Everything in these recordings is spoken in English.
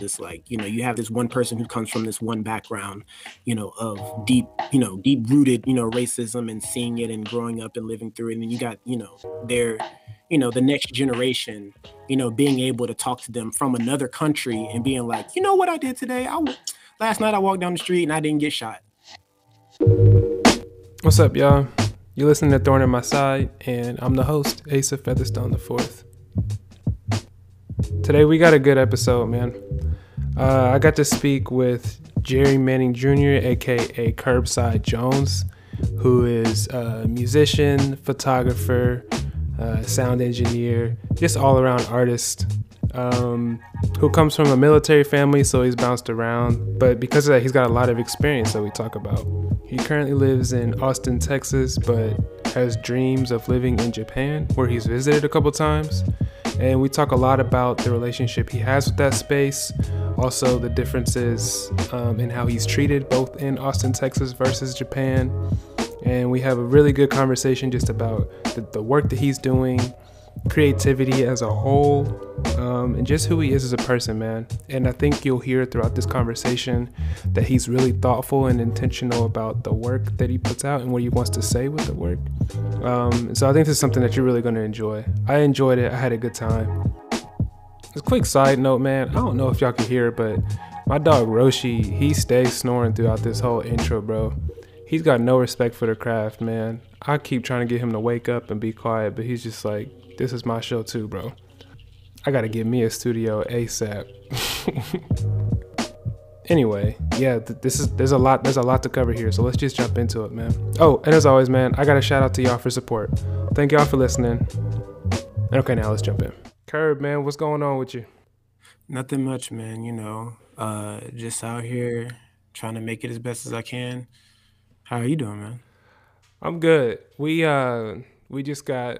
It's like, you have this one person who comes from this one background, of deep rooted, racism, and seeing it and growing up and living through it. And then you got, their, the next generation, being able to talk to them from another country and being like, you know what I did today? Last night I walked down the street and I didn't get shot. What's up, y'all? You're listening to Thorn in My Side, and I'm the host, Asa Featherstone IV. Today we got a good episode, man. I got to speak with Jerry Manning Jr, aka Curbside Jones, who is a musician, photographer, sound engineer, just all-around artist, who comes from a military family, so he's bounced around, but because of that he's got a lot of experience that we talk about. He currently lives in Austin, Texas, but has dreams of living in Japan, where he's visited a couple times. And we talk a lot about the relationship he has with that space, also the differences in how he's treated both in Austin, Texas versus Japan. And we have a really good conversation just about the work that he's doing, creativity as a whole, and just who he is as a person, man. And I think you'll hear throughout this conversation that he's really thoughtful and intentional about the work that he puts out and what he wants to say with the work. So I think this is something that you're really going to enjoy. I enjoyed it. I had a good time. A quick side note, man. I don't know if y'all can hear it, but my dog Roshi, he stays snoring throughout this whole intro, bro. He's got no respect for the craft, man. I keep trying to get him to wake up and be quiet, but he's just like, this is my show too, bro. I gotta get me a studio ASAP. Anyway, yeah, there's a lot to cover here, so let's just jump into it, man. Oh, and as always, man, I gotta shout out to y'all for support. Thank y'all for listening. And okay, now let's jump in. Curb, man, what's going on with you? Nothing much, man. Just out here trying to make it as best as I can. How are you doing, man? I'm good. We just got.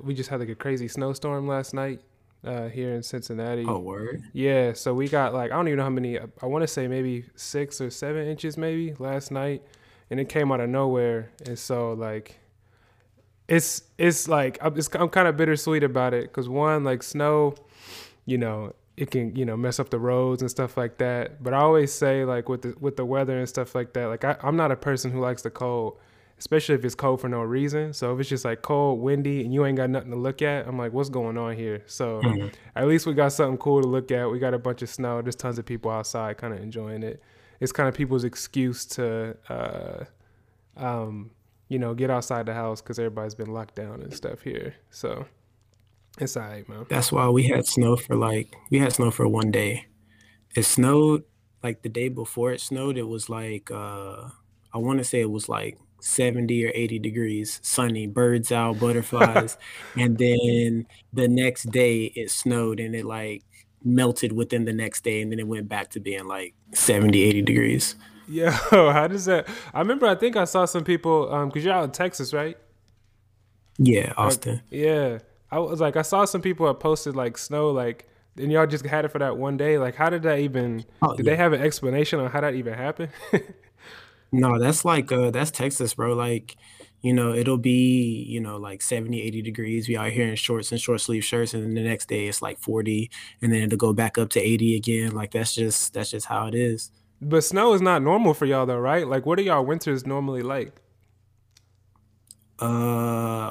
We just had a crazy snowstorm last night here in Cincinnati. Oh, word? Yeah, so we got I don't even know how many, I want to say maybe 6 or 7 inches maybe last night, and it came out of nowhere. And so I'm kind of bittersweet about it because one, snow, it can mess up the roads and stuff like that. But I always say with the weather and stuff like that, I'm not a person who likes the cold. Especially if it's cold for no reason. So if it's just cold, windy, and you ain't got nothing to look at, I'm like, what's going on here? So At least we got something cool to look at. We got a bunch of snow. There's tons of people outside kind of enjoying it. It's kind of people's excuse to, get outside the house because everybody's been locked down and stuff here. So it's all right, man. That's why we had snow for one day. It snowed the day before it snowed. It was I want to say it was 70 or 80 degrees, sunny, birds out, butterflies. And then the next day it snowed and it melted within the next day. And then it went back to being 70, 80 degrees. Yo, how does that? I think I saw some people, cause you're out in Texas, right? Yeah, Austin. Yeah. I was I saw some people have posted snow, and y'all just had it for that one day. How did that even, They have an explanation on how that even happened? No, that's that's Texas, bro. It'll be, 70, 80 degrees. We out here in shorts and short sleeve shirts. And then the next day it's 40, and then it'll go back up to 80 again. That's just how it is. But snow is not normal for y'all though, right? What are y'all winters normally like?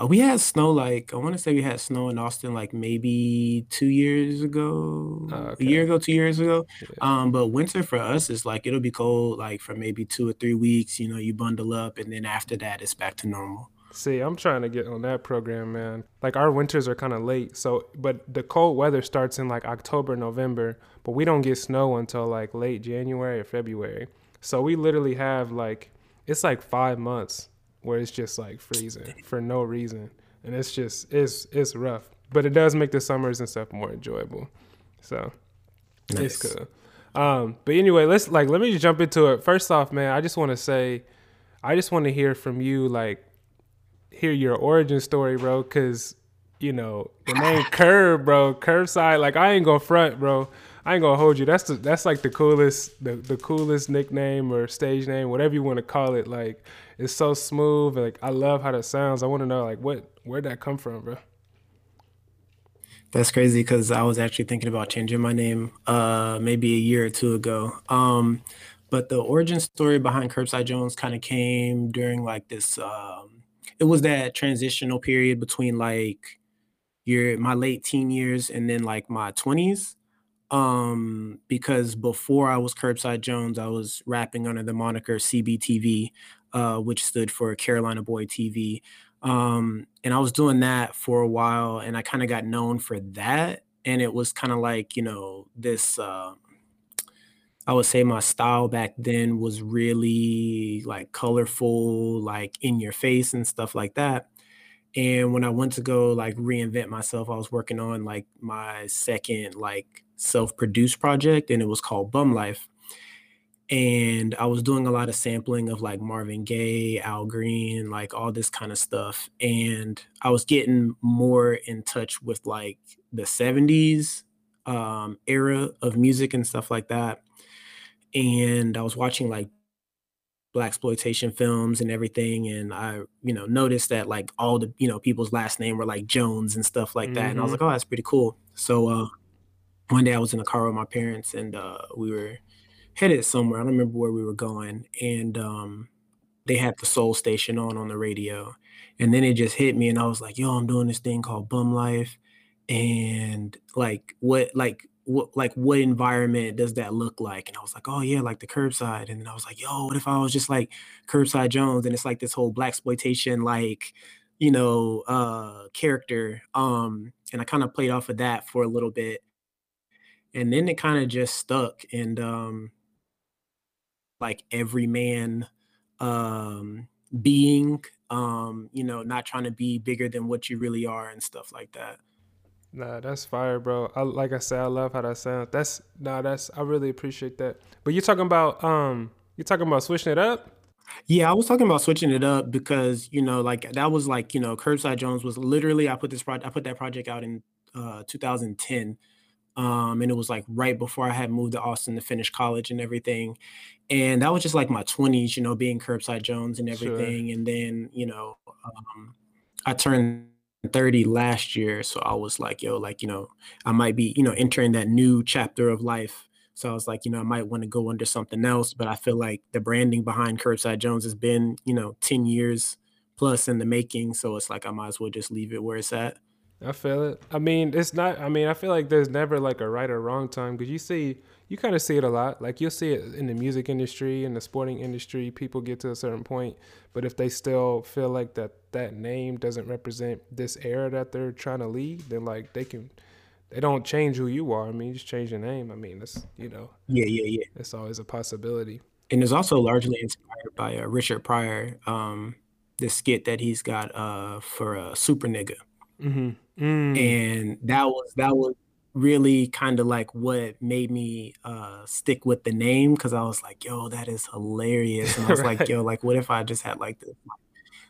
We had snow, I want to say we had snow in Austin, maybe 2 years ago. Yeah. But winter for us is it'll be cold, for maybe 2 or 3 weeks, you bundle up, and then after that, it's back to normal. See, I'm trying to get on that program, man. Our winters are kind of late, but the cold weather starts in October, November, but we don't get snow until late January or February. So we literally have it's 5 months. Where it's just freezing for no reason. And it's just, it's rough. But it does make the summers and stuff more enjoyable. So nice. It's cool. But anyway, let's let me just jump into it. First off, man, I just want to hear from you, hear your origin story, bro. Cause the name Curb, bro, Curbside, I ain't gonna front, bro. I ain't gonna hold you. That's the coolest, the coolest nickname or stage name, whatever you want to call it. It's so smooth. I love how that sounds. I want to know where'd that come from, bro? That's crazy because I was actually thinking about changing my name maybe a year or two ago. But the origin story behind Curbside Jones kind of came during like this, it was that transitional period between like my late teen years and then like my 20s. Because before I was Curbside Jones, I was rapping under the moniker CBTV, which stood for Carolina Boy TV. And I was doing that for a while and I kind of got known for that. And it was kind of like, you know, this, I would say my style back then was really like colorful, like in your face and stuff like that. And when I went to go like reinvent myself, I was working on like my second like self-produced project and it was called Bum Life. And I was doing a lot of sampling of like Marvin Gaye, Al Green, like all this kind of stuff. And I was getting more in touch with like the 70s era of music and stuff like that. And I was watching like Blaxploitation films and everything. And I, you know, noticed that like all the, you know, people's last name were like Jones and stuff like that. And I was like, oh, that's pretty cool. So one day I was in the car with my parents and we were headed somewhere. I don't remember where we were going. And they had the soul station on the radio. And then it just hit me and I was like, yo, I'm doing this thing called Bum Life. And what environment does that look like? And I was like, oh yeah, like the curbside. And then I was like, yo, what if I was just like Curbside Jones? And it's like this whole Blaxploitation, like, you know, character. And I kind of played off of that for a little bit. And then it kind of just stuck. And like every man being, you know, not trying to be bigger than what you really are and stuff like that. Nah, that's fire, bro. Like I said, I love how that sounds. I really appreciate that. But you're talking about switching it up? Yeah, I was talking about switching it up because, you know, like that was like, you know, Curbside Jones was literally, I put that project out in 2010. And it was like right before I had moved to Austin to finish college and everything. And that was just like my 20s, you know, being Curbside Jones and everything. Sure. And then, you know, I turned 30 last year. So I was like, yo, like, you know, I might be, you know, entering that new chapter of life. So I was like, you know, I might want to go under something else, but I feel like the branding behind Curbside Jones has been, you know, 10 years plus in the making. So it's like, I might as well just leave it where it's at. I feel it. I mean, it's not, I mean, I feel like there's never like a right or wrong time because you kind of see it a lot. Like you'll see it in the music industry, in the sporting industry, people get to a certain point, but if they still feel like that name doesn't represent this era that they're trying to lead, then like they don't change who you are. I mean, you just change your name. I mean, that's, you know. Yeah. It's always a possibility. And it's also largely inspired by Richard Pryor, the skit that he's got for Super Nigga. Mm-hmm. Mm. And that was really kind of like what made me stick with the name because I was like, yo, that is hilarious. And I was right. Like, yo, like what if I just had like this like,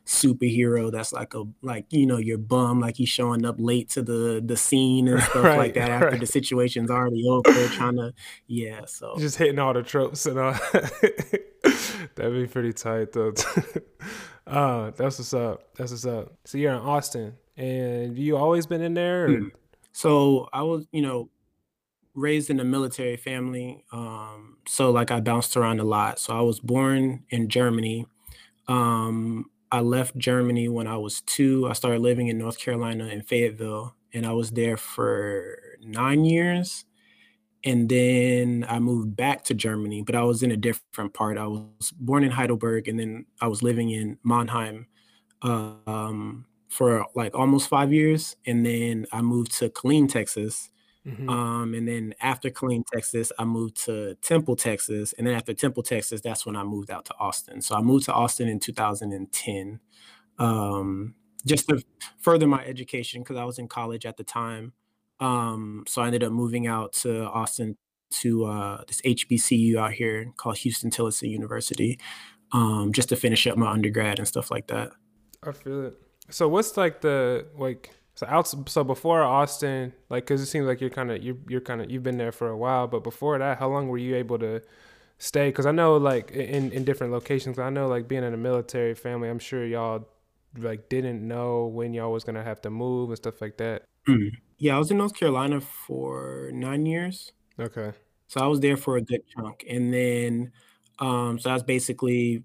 superhero that's like a like, you know, your bum, like he's showing up late to the scene and stuff right, like that after right. The situation's already over trying to so just hitting all the tropes and all. That'd be pretty tight though. That's what's up. So you're in Austin. And you always been in there? Or? So I was, you know, raised in a military family. So like I bounced around a lot. So I was born in Germany. I left Germany when I was 2. I started living in North Carolina in Fayetteville, and I was there for 9 years. And then I moved back to Germany, but I was in a different part. I was born in Heidelberg, and then I was living in Mannheim, for like almost 5 years. And then I moved to Killeen, Texas. Mm-hmm. And then after Killeen, Texas, I moved to Temple, Texas. And then after Temple, Texas, that's when I moved out to Austin. So I moved to Austin in 2010, just to further my education because I was in college at the time. So I ended up moving out to Austin to this HBCU out here called Houston Tillotson University, just to finish up my undergrad and stuff like that. I feel it. So what's like the so before Austin, like because it seems like you're kind of you've been there for a while, but before that, how long were you able to stay? Because I know like in different locations, I know like being in a military family, I'm sure y'all like didn't know when y'all was gonna have to move and stuff like that. Mm-hmm. Yeah, I was in North Carolina for 9 years. Okay. So I was there for a good chunk. And then, so I was basically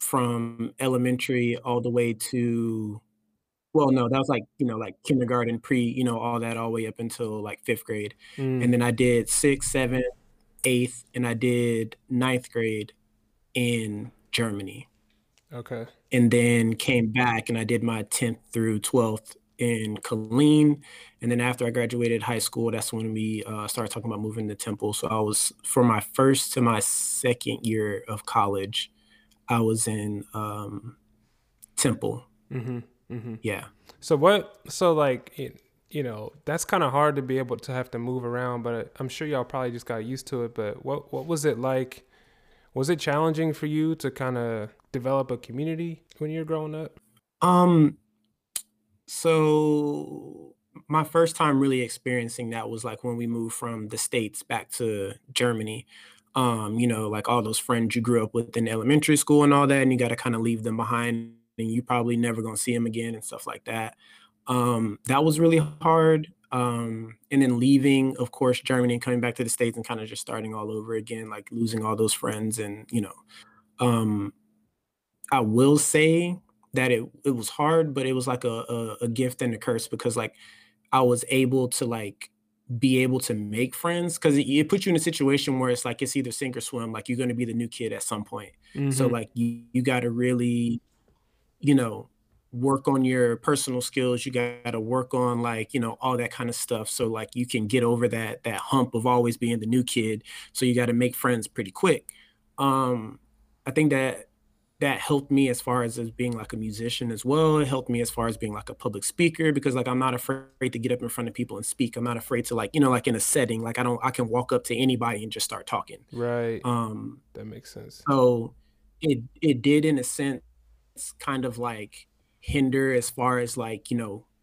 from elementary all the way to, well, no, that was like, like kindergarten, pre, all that, all the way up until like 5th grade. And then I did 6th, 7th, 8th, and I did 9th grade in Germany. Okay. And then came back and I did my 10th through 12th in Killeen. And then after I graduated high school, that's when we started talking about moving to Temple. So I was, from my first to my second year of college, I was in Temple. Yeah. So that's kind of hard to be able to have to move around, but I'm sure y'all probably just got used to it. But what was it like? Was it challenging for you to kind of develop a community when you're growing up? So my first time really experiencing that was like when we moved from the States back to Germany. Like all those friends you grew up with in elementary school and all that, and you got to kind of leave them behind, and you probably never going to see them again and stuff like that. That was really hard. And then leaving, of course, Germany and coming back to the States and kind of just starting all over again, like losing all those friends. And, I will say that it was hard, but it was like a gift and a curse, because like I was able to be able to make friends, because it puts you in a situation where it's like, it's either sink or swim. Like, you're going to be the new kid at some point. Mm-hmm. So like you got to really, work on your personal skills. You got to work on all that kind of stuff. So like you can get over that hump of always being the new kid. So you got to make friends pretty quick. I think that helped me as far as being like a musician as well. It helped me as far as being like a public speaker, because like I'm not afraid to get up in front of people and speak. I'm not afraid to like in a setting, like I can walk up to anybody and just start talking. Right. That makes sense. So it did in a sense kind of like hinder as far as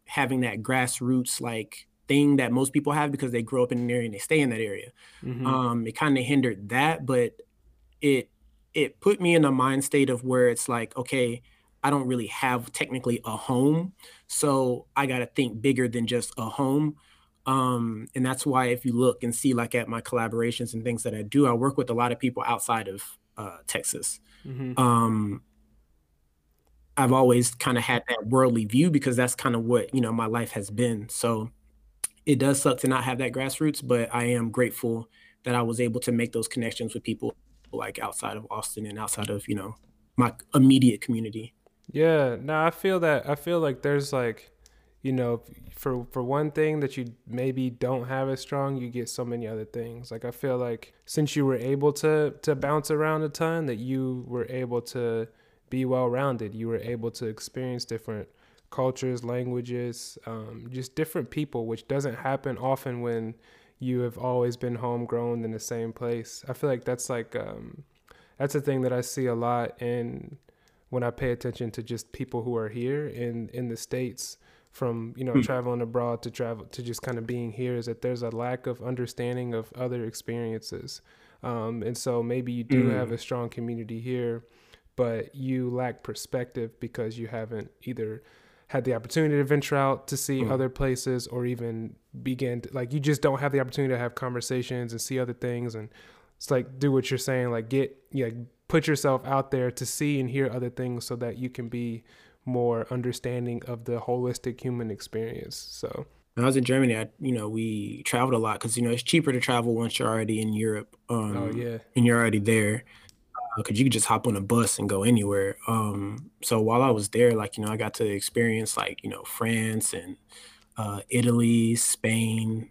having that grassroots thing that most people have, because they grow up in an area and they stay in that area. Mm-hmm. It kind of hindered that, but it put me in a mind state of where it's like, okay, I don't really have technically a home, so I got to think bigger than just a home. And that's why if you look and see at my collaborations and things that I do, I work with a lot of people outside of Texas. Mm-hmm. I've always kind of had that worldly view, because that's kind of what, my life has been. So it does suck to not have that grassroots, but I am grateful that I was able to make those connections with people outside of Austin and outside of, my immediate community. Yeah, no, I feel that. I feel like there's for one thing that you maybe don't have as strong, you get so many other things. Like, I feel like since you were able to bounce around a ton, that you were able to be well-rounded. You were able to experience different cultures, languages, just different people, which doesn't happen often when you have always been homegrown in the same place. I feel like that's that's a thing that I see a lot in when I pay attention to just people who are here in the States, from traveling abroad to travel to just kind of being here, is that there's a lack of understanding of other experiences. And so maybe you do have a strong community here, but you lack perspective because you haven't either had the opportunity to venture out to see other places, or even begin to, you just don't have the opportunity to have conversations and see other things. And it's do what you're saying, put yourself out there to see and hear other things, so that you can be more understanding of the holistic human experience. So when I was in Germany, we traveled a lot, because, it's cheaper to travel once you're already in Europe. Oh yeah. And you're already there, because you could just hop on a bus and go anywhere. So while I was there, I got to experience France and Italy, Spain,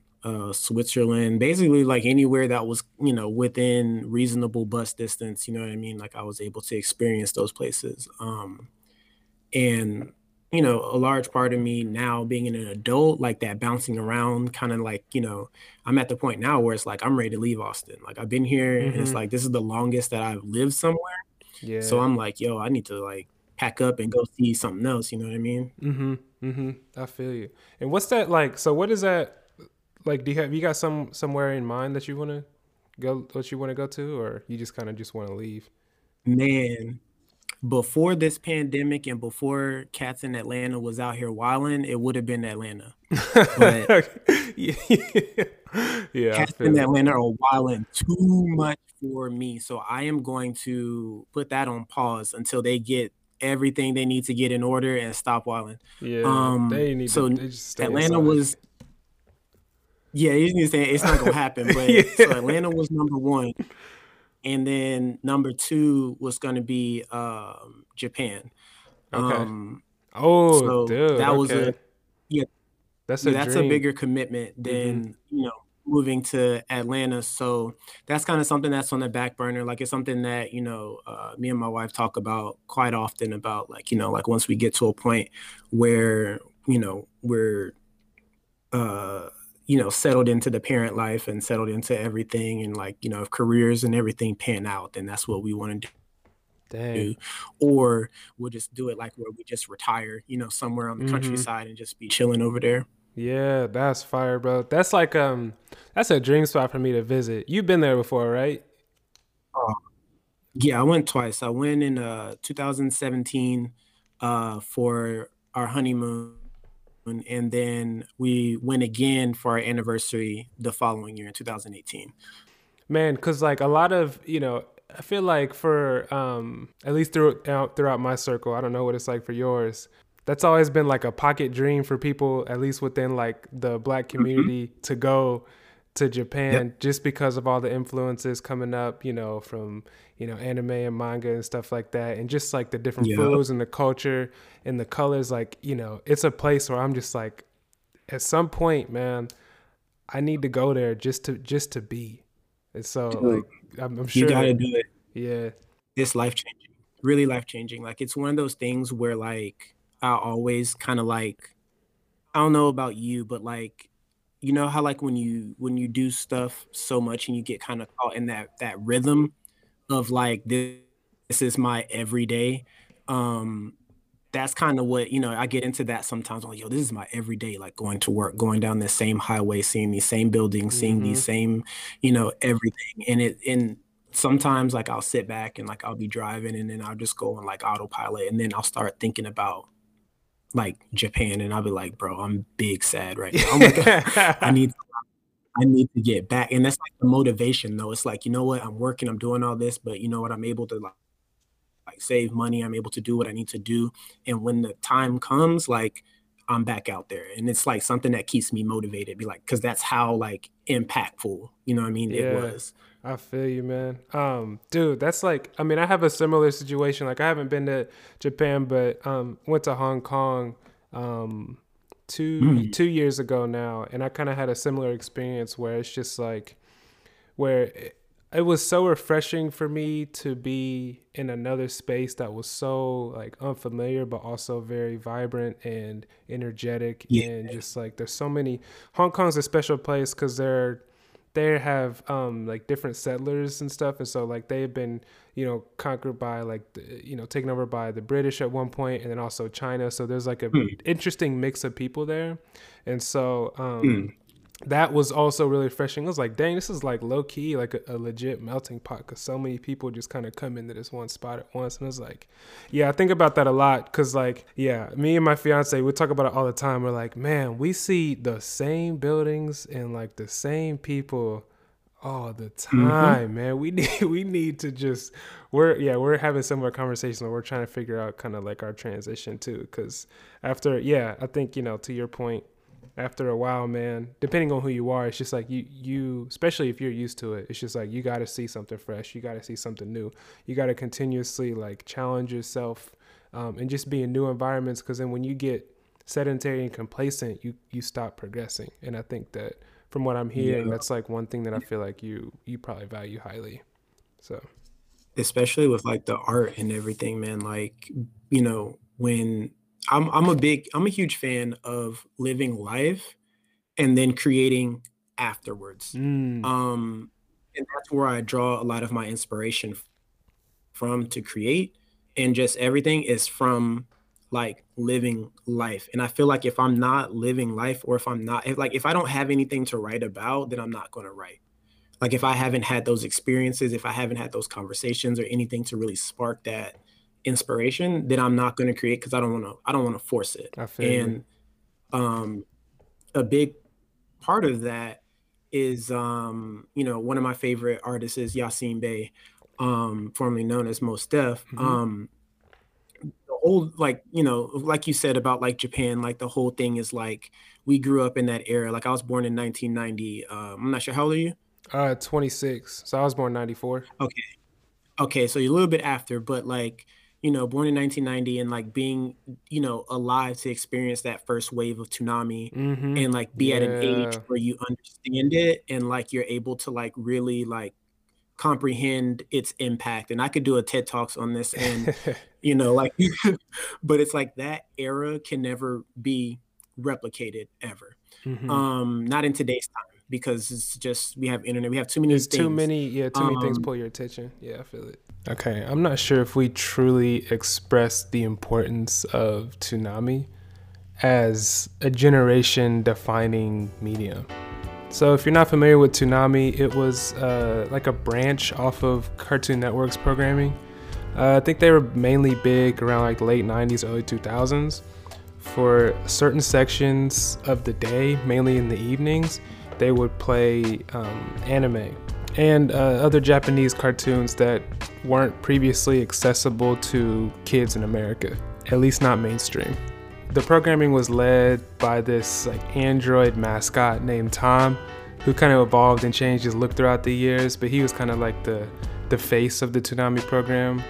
Switzerland, basically anywhere that was, within reasonable bus distance. You know what I mean? I was able to experience those places. And, a large part of me now being an adult, that bouncing around kind of I'm at the point now where it's I'm ready to leave Austin. I've been here, and it's this is the longest that I've lived somewhere. Yeah. So I'm I need to pack up and go see something else. You know what I mean? Mm-hmm. Mm-hmm. I feel you. And what's that like? So what is that like? Do you have somewhere in mind that you want to go, or you just kind of want to leave? Man, before this pandemic and before Cats in Atlanta was out here wilding, it would have been Atlanta. But yeah, Cats in Atlanta are wilding too much for me. So I am going to put that on pause until they get everything they need to get in order and stop wilding. Yeah, they need so to, they just Atlanta inside. Was. Yeah, you need to say it's not gonna happen. But yeah. So Atlanta was number one. And then number two was going to be Japan. Okay. Oh, so dude, that was okay. That's a bigger commitment than moving to Atlanta. So that's kind of something that's on the back burner. Like it's something that me and my wife talk about quite often. About like once we get to a point where we're settled into the parent life and settled into everything. And if careers and everything pan out, then that's what we want to do. Dang. Or we'll just do it like where we just retire, somewhere on the countryside and just be chilling over there. Yeah, that's fire, bro. That's like, that's a dream spot for me to visit. You've been there before, right? Yeah, I went twice. I went in 2017 for our honeymoon. And then we went again for our anniversary the following year in 2018. Man, because a lot of, I feel like for at least throughout my circle, I don't know what it's like for yours. That's always been like a pocket dream for people, at least within like the Black community, to go to Japan just because of all the influences coming up, from, anime and manga and stuff like that. And just like the different foods and the culture and the colors, it's a place where I'm just like, at some point, man, I need to go there just to be. And so I'm sure you gotta do it. Yeah. It's life-changing, really life-changing. Like it's one of those things where I always kind of I don't know about you, but you know how when you do stuff so much and you get kind of caught in that rhythm of this is my everyday. That's kind of what I get into that sometimes. I'm like, yo, this is my everyday, like going to work, going down the same highway, seeing these same buildings, seeing these same everything. And sometimes I'll sit back and I'll be driving and then I'll just go on autopilot and then I'll start thinking about Japan, and I'll be like, bro, I'm big sad right now. I'm I need to get back. And that's the motivation though. It's what, I'm working, I'm doing all this, but you know what, I'm able to save money, I'm able to do what I need to do. And when the time comes, I'm back out there. And it's something that keeps me motivated, because that's how impactful, it was. I feel you, man. Dude, that's I have a similar situation. I haven't been to Japan, but went to Hong Kong 2 years ago now. And I kind of had a similar experience where it's just where it was so refreshing for me to be in another space that was so unfamiliar, but also very vibrant and energetic. Yeah. And just there's so many. Hong Kong's a special place because they have different settlers and stuff, and so they've been conquered by taken over by the British at one point, and then also China. So there's an interesting mix of people there, and so that was also really refreshing. I was like, dang, this is low key a legit melting pot, because so many people just kind of come into this one spot at once. And I was like, yeah, I think about that a lot, because me and my fiance, we talk about it all the time. We're like, man, we see the same buildings and the same people all the time, man. We need to just we're having similar conversations, and we're trying to figure out kind of our transition too, because after I think to your point, after a while, man, depending on who you are, it's just you, especially if you're used to it, it's just you got to see something fresh. You got to see something new. You got to continuously challenge yourself and just be in new environments. Because then when you get sedentary and complacent, you stop progressing. And I think that from what I'm hearing, that's one thing that I feel you probably value highly. So, especially with the art and everything, man, when I'm a huge fan of living life and then creating afterwards. And that's where I draw a lot of my inspiration from to create, and just everything is from living life. And I feel if I'm not living life, or if I don't have anything to write about, then I'm not going to write. If I haven't had those experiences, if I haven't had those conversations or anything to really spark that inspiration, then I'm not going to create because I don't want to force it. And a big part of that is, you know, one of my favorite artists is Yasiin Bey, formerly known as Mos Def. Mm-hmm. The old, like, you know, like you said about like Japan, like the whole thing is like, we grew up in that era. Like I was born in 1990. I'm not sure, how old are you? 26. So I was born in 94. Okay. Okay. So you're a little bit after, but like, you know, born in 1990 and like being, you know, alive to experience that first wave of Toonami, mm-hmm. and like be at an age where you understand it and like you're able to like really like comprehend its impact. And I could do a TED Talks on this and, you know, like, but it's like that era can never be replicated ever. Mm-hmm. Not in today's time, because it's just, we have internet, we have too many things. Too many things pull your attention. Yeah, I feel it. Okay, I'm not sure if we truly express the importance of Toonami as a generation-defining medium. So if you're not familiar with Toonami, it was like a branch off of Cartoon Network's programming. I think they were mainly big around like late 90s, early 2000s. For certain sections of the day, mainly in the evenings, they would play anime and other Japanese cartoons that weren't previously accessible to kids in America, at least not mainstream. The programming was led by this like android mascot named Tom, who kind of evolved and changed his look throughout the years, but he was kind of like the face of the Toonami program.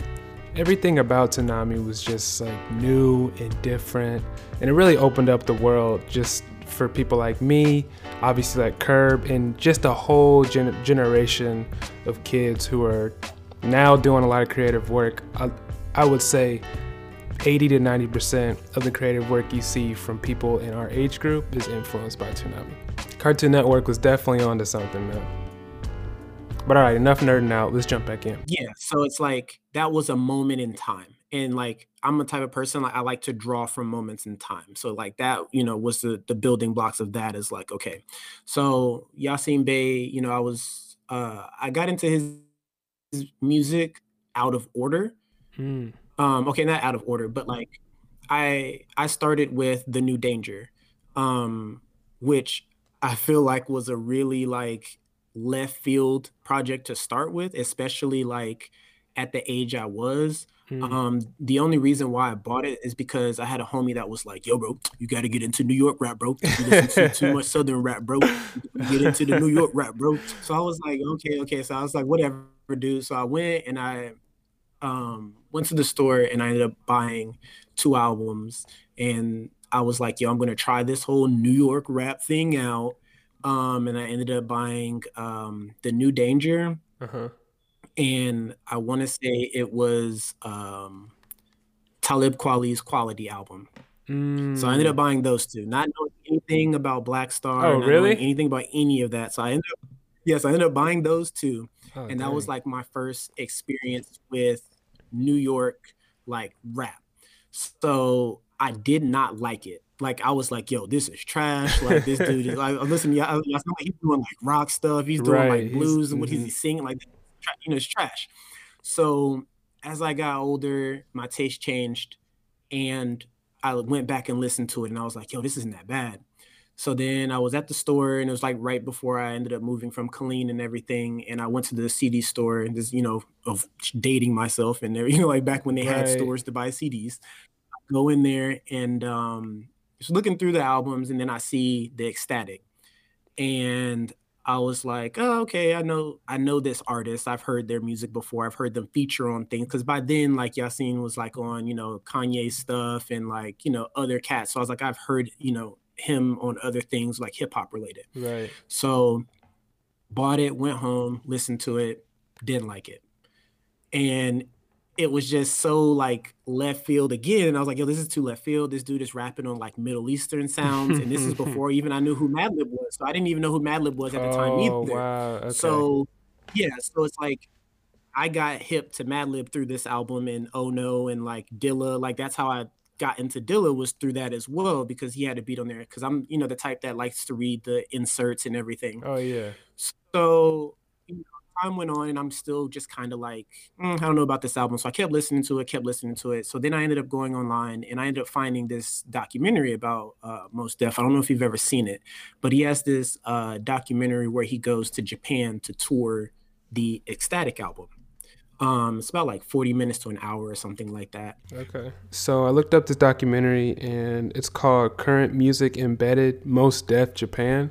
Everything about Toonami was just like new and different, and it really opened up the world just for people like me, obviously like Curb, and just a whole generation of kids who are now doing a lot of creative work. I would say 80 to 90% of the creative work you see from people in our age group is influenced by Toonami. Cartoon Network was definitely onto something, man. But all right, enough nerding out, let's jump back in. Yeah, so it's like, that was a moment in time. And like, I'm a type of person, like I like to draw from moments in time. So like that, you know, was the building blocks of that is like, okay. So Yasiin Bey, you know, I got into his music out of order. Mm. Okay, not out of order, but like I started with The New Danger, which I feel like was a really like left field project to start with, especially like at the age I was. Mm. The only reason why I bought it is because I had a homie that was like, yo, bro, you got to get into New York rap, bro. You listen to too much Southern rap, bro. Get into the New York rap, bro. So I was like, okay. So I was like, whatever, dude. So I went and I went to the store and I ended up buying 2 albums. And I was like, yo, I'm going to try this whole New York rap thing out. And I ended up buying The New Danger. Uh-huh. And I want to say it was Talib Kweli's Quality album. Mm. So I ended up buying those 2, not knowing anything about Black Star. Oh, really? Knowing anything about any of that. So I ended up buying those 2. Oh, and dang. That was like my first experience with New York, like rap. So I did not like it. Like I was like, yo, this is trash. Like this dude is like, listen, y'all sound like he's doing like rock stuff. He's doing like blues and what he's singing like that. You know, it's trash. So as I got older, my taste changed and I went back and listened to it and I was like, yo, this isn't that bad. So then I was at the store and it was like right before I ended up moving from Killeen and everything. And I went to the CD store and just, you know, of dating myself and there, you know, like back when they had stores to buy CDs. I go in there and just looking through the albums and then I see The Ecstatic. And I was like, oh, okay, I know this artist. I've heard their music before. I've heard them feature on things. Because by then, like, Yasiin was, like, on, you know, Kanye stuff and, like, you know, other cats. So I was like, I've heard, you know, him on other things, like, hip-hop related. Right. So bought it, went home, listened to it, didn't like it. And it was just so, like, left field again. And I was like, yo, this is too left field. This dude is rapping on, like, Middle Eastern sounds. And this is before even I knew who Madlib was. So I didn't even know who Madlib was at the time either. Wow. Okay. So, yeah. So it's like I got hip to Madlib through this album and Oh No and, like, Dilla. Like, that's how I got into Dilla was through that as well because he had a beat on there. Because I'm, you know, the type that likes to read the inserts and everything. Oh, yeah. So, you know, time went on, and I'm still just kind of like, I don't know about this album. So I kept listening to it, So then I ended up going online, and I ended up finding this documentary about Mos Def. I don't know if you've ever seen it, but he has this documentary where he goes to Japan to tour the Ecstatic album. It's about like 40 minutes to an hour or something like that. Okay. So I looked up this documentary, and it's called Current Music Embedded, Mos Def Japan.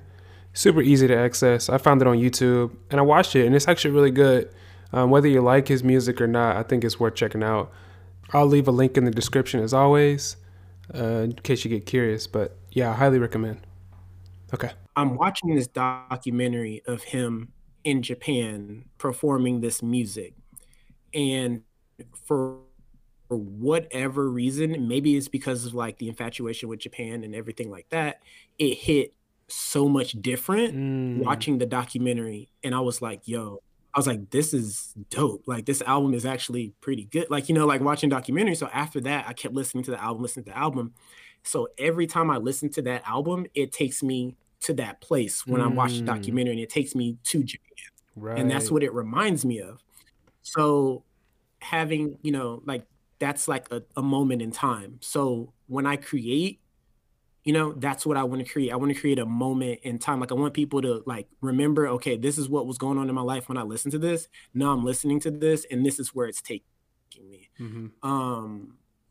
Super easy to access. I found it on YouTube, and I watched it, and it's actually really good. Whether you like his music or not, I think it's worth checking out. I'll leave a link in the description as always, in case you get curious. But yeah, I highly recommend. Okay. I'm watching this documentary of him in Japan performing this music, and for whatever reason, maybe it's because of like the infatuation with Japan and everything like that, it hit so much different watching the documentary. And I was like, yo, this is dope. Like, this album is actually pretty good. Like, you know, like watching documentaries. So after that, I kept listening to the album, So every time I listen to that album, it takes me to that place when I watch the documentary, and it takes me to Japan. Right. And that's what it reminds me of. So having, you know, like that's like a moment in time. So when I create, you know, that's what I want to create. I want to create a moment in time. Like, I want people to like remember, okay, this is what was going on in my life when I listened to this. Now I'm listening to this, and this is where it's taking me.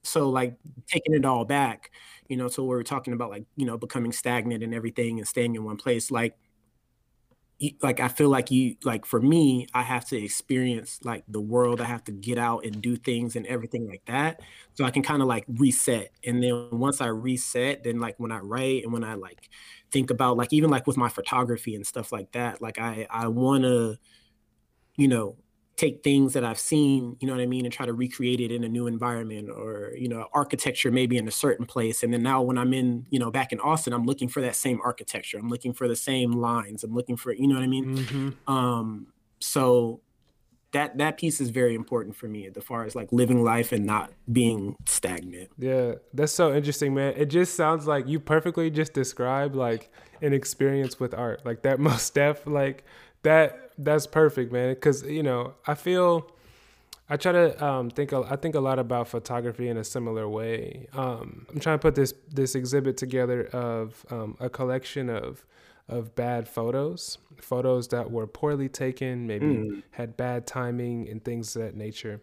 So like taking it all back, you know, so we're talking about like, you know, becoming stagnant and everything and staying in one place. Like I feel like you, like for me, I have to experience like the world. I have to get out and do things and everything like that, so I can kind of like reset. And then once I reset, then like when I write and when I like think about like even like with my photography and stuff like that, like I want to, you know, take things that I've seen, you know what I mean, and try to recreate it in a new environment, or, you know, architecture maybe in a certain place. And then now when I'm in, you know, back in Austin, I'm looking for that same architecture. I'm looking for the same lines. I'm looking for, you know what I mean? So that piece is very important for me as far as like living life and not being stagnant. Yeah, that's so interesting, man. It just sounds like you perfectly just described like an experience with art, like that Mos Def, like that's perfect, man. Because, you know, I try to think a lot about photography in a similar way. I'm trying to put this exhibit together of a collection of bad photos that were poorly taken, maybe had bad timing and things of that nature.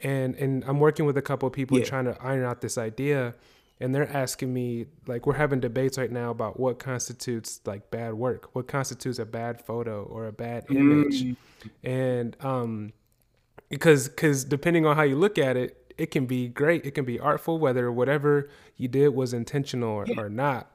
And I'm working with a couple of people trying to iron out this idea. And they're asking me, like, we're having debates right now about what constitutes like bad work, what constitutes a bad photo or a bad image. And because depending on how you look at it, it can be great. It can be artful, whether whatever you did was intentional or not.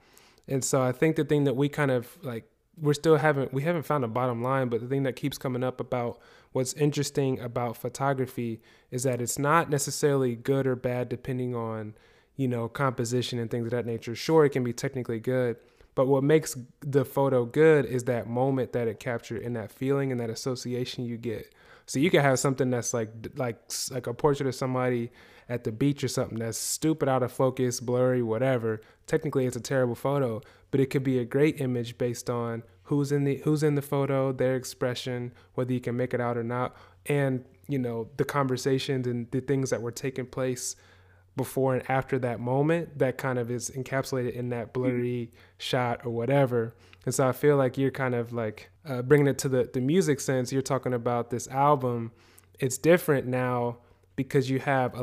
And so I think the thing that we kind of like, we haven't found a bottom line, but the thing that keeps coming up about what's interesting about photography is that it's not necessarily good or bad depending on, you know, composition and things of that nature. Sure, it can be technically good, but what makes the photo good is that moment that it captured and that feeling and that association you get. So you can have something that's like a portrait of somebody at the beach or something that's stupid, out of focus, blurry, whatever. Technically, it's a terrible photo, but it could be a great image based on who's in the photo, their expression, whether you can make it out or not, and, you know, the conversations and the things that were taking place before and after that moment that kind of is encapsulated in that blurry shot or whatever. And so I feel like you're kind of like bringing it to the music sense. You're talking about this album. It's different now because you have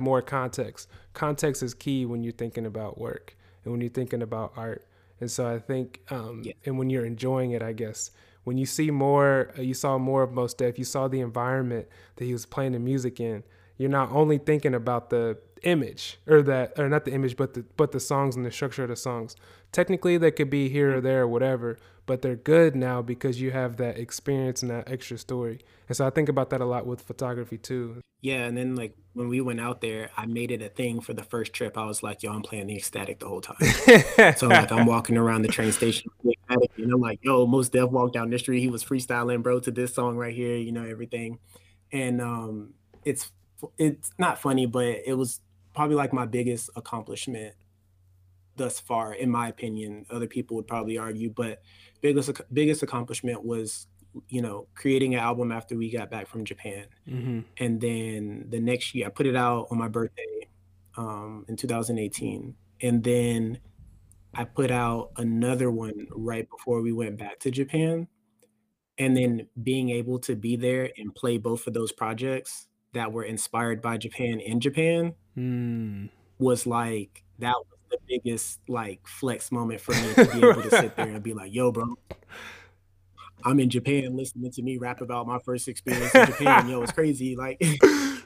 more context. Context is key when you're thinking about work and when you're thinking about art. And so I think, and when you're enjoying it, I guess, when you see more, you saw more of Mos Def, you saw the environment that he was playing the music in, you're not only thinking about the image or not the image, but the songs and the structure of the songs. Technically they could be here or there or whatever, but they're good now because you have that experience and that extra story. And so I think about that a lot with photography too. Yeah. And then like when we went out there, I made it a thing for the first trip. I was like, yo, I'm playing the Ecstatic the whole time. So like I'm walking around the train station and I'm like, yo, Mos Def walked down the street. He was freestyling, bro, to this song right here, you know, everything. And it's not funny, but it was probably like my biggest accomplishment thus far, in my opinion. Other people would probably argue, but biggest accomplishment was you know, creating an album after we got back from Japan. Mm-hmm. And then the next year, I put it out on my birthday in 2018. And then I put out another one right before we went back to Japan. And then being able to be there and play both of those projects that were inspired by Japan in Japan was like, that was the biggest like flex moment for me to be able to sit there and be like, yo, bro, I'm in Japan listening to me rap about my first experience in Japan. Yo, it's crazy. Like,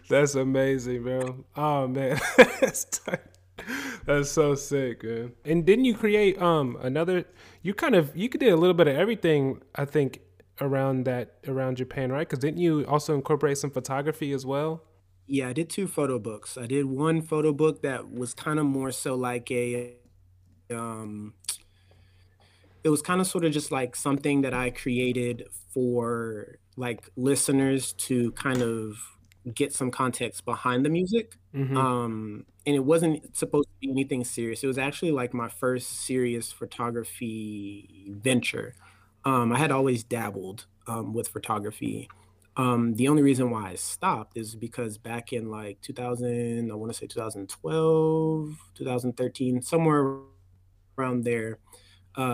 that's amazing, bro. Oh, man. That's so sick, man. And didn't you create another? You did a little bit of everything, I think, around Japan, right? Because didn't you also incorporate some photography as well? Yeah, I did two photo books. I did one photo book that was kind of more so like a, it was kind of sort of just like something that I created for like listeners to kind of get some context behind the music. Mm-hmm. And it wasn't supposed to be anything serious. It was actually like my first serious photography venture. I had always dabbled with photography. The only reason why I stopped is because back in like 2012, 2013, somewhere around there,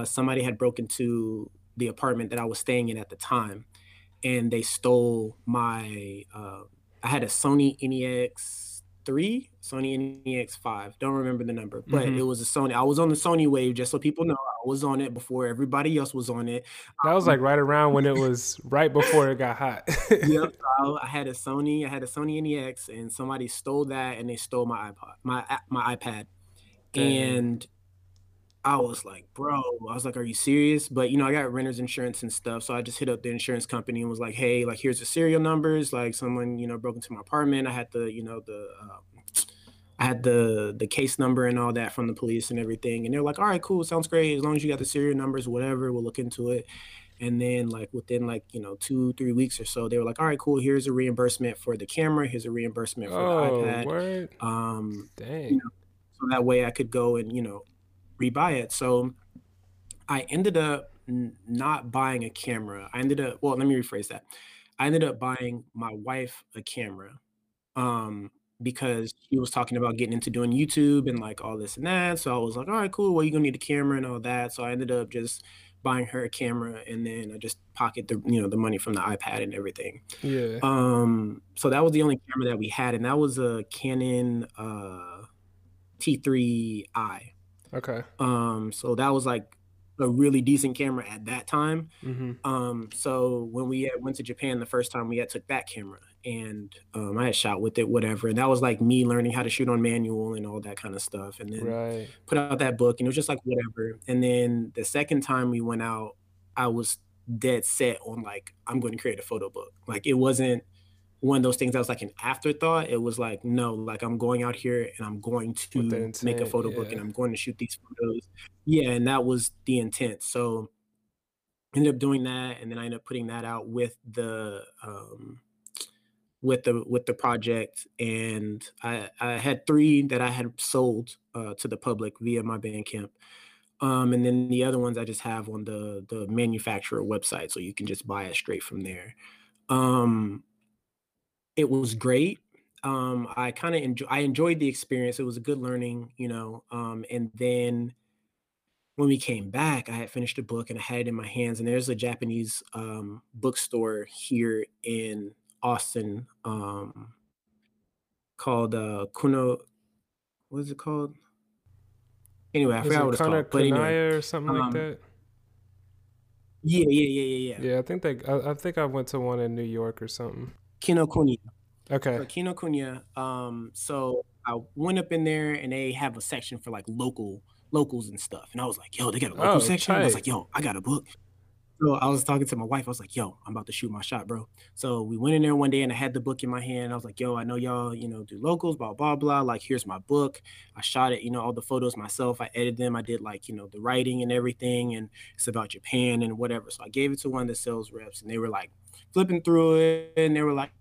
somebody had broken into the apartment that I was staying in at the time, and they stole my, I had a Sony NEX 3, Sony NEX 5, don't remember the number, but it was a Sony. I was on the Sony wave, just so people know, I was on it before everybody else was on it. That was like right around when it was, right before it got hot. Yep, so I had a Sony NEX, and somebody stole that, and they stole my iPod, my iPad. Damn. And I was like, bro, are you serious? But, you know, I got renter's insurance and stuff. So I just hit up the insurance company and was like, hey, like, here's the serial numbers. Like someone, you know, broke into my apartment. I had the, you know, I had the case number and all that from the police and everything. And they're like, all right, cool. Sounds great. As long as you got the serial numbers, whatever, we'll look into it. And then like within like, you know, 2-3 weeks or so, they were like, all right, cool. Here's a reimbursement for the camera. Here's a reimbursement for the iPad. Word. Dang. You know, so that way I could go and, you know, rebuy it. So I ended up not buying a camera. I ended up buying my wife a camera because she was talking about getting into doing YouTube and like all this and that. So I was like, all right, cool. Well, you're gonna need a camera and all that. So I ended up just buying her a camera, and then I just pocket the, you know, the money from the iPad and everything. Yeah. So that was the only camera that we had, and that was a Canon T3i. Okay. So that was like a really decent camera at that time. Mm-hmm. So when we went to Japan the first time, we took that camera, and I had shot with it, whatever. And that was like me learning how to shoot on manual and all that kind of stuff. And then put out that book, and it was just like whatever. And then the second time we went out, I was dead set on like, I'm going to create a photo book. Like it wasn't one of those things that was like an afterthought. It was like, no, like I'm going out here and I'm going to make a photo book, and I'm going to shoot these photos. Yeah, and that was the intent. So ended up doing that, and then I ended up putting that out with the project. And I had 3 that I had sold to the public via my Bandcamp. And then the other ones I just have on the manufacturer website, so you can just buy it straight from there. It was great. I enjoyed the experience. It was a good learning, you know. And then when we came back, I had finished a book and I had it in my hands. And there's a Japanese bookstore here in Austin called what is it called? Anyway, I forgot what it's called. But anyway, or something like that. Yeah. I think I went to one in New York or something. Kinokuniya. Okay. So Kinokuniya. So I went up in there, and they have a section for like locals and stuff. And I was like, yo, they got a local section. Tight. I was like, yo, I got a book. So I was talking to my wife. I was like, yo, I'm about to shoot my shot, bro. So we went in there one day, and I had the book in my hand. I was like, yo, I know y'all, you know, do locals, blah, blah, blah. Like, here's my book. I shot it, you know, all the photos myself. I edited them. I did like, you know, the writing and everything. And it's about Japan and whatever. So I gave it to one of the sales reps, and they were like flipping through it. And they were like,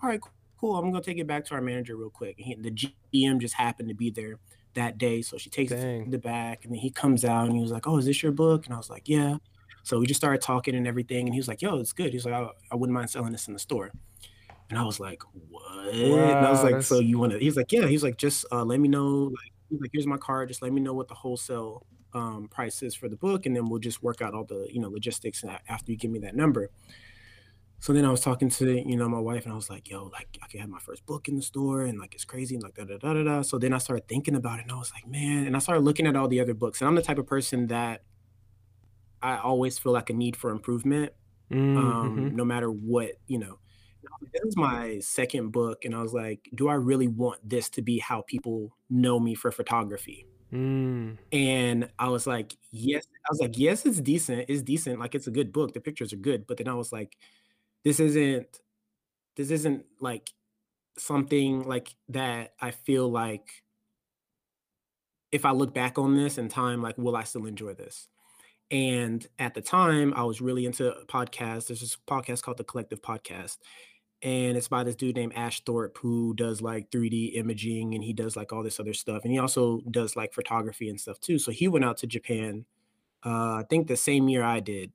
all right, cool. I'm going to take it back to our manager real quick. And the GM just happened to be there that day. So she takes it to the back, and then he comes out and he was like, oh, is this your book? And I was like, yeah. So we just started talking and everything. And he was like, yo, it's good. He's like, I wouldn't mind selling this in the store. And I was like, what? Wow, and I was like, that's... so you want to, he's like, yeah. He's like, just let me know. Like, he's like, here's my card. Just let me know what the wholesale price is for the book. And then we'll just work out all the, you know, logistics after you give me that number. So then I was talking to, you know, my wife, and I was like, yo, like, I can have my first book in the store, and like, it's crazy, and like, da-da-da-da-da. So then I started thinking about it, and I was like, man, and I started looking at all the other books. And I'm the type of person that I always feel like a need for improvement, no matter what, you know. This is my second book, and I was like, do I really want this to be how people know me for photography? And I was like, yes. I was like, yes, it's decent. It's decent. Like, it's a good book. The pictures are good. But then I was like, this isn't like something like that. I feel like if I look back on this in time, like, will I still enjoy this? And at the time, I was really into podcasts. There's this podcast called The Collective Podcast, and it's by this dude named Ash Thorpe, who does like 3D imaging, and he does like all this other stuff. And he also does like photography and stuff too. So he went out to Japan, I think the same year I did.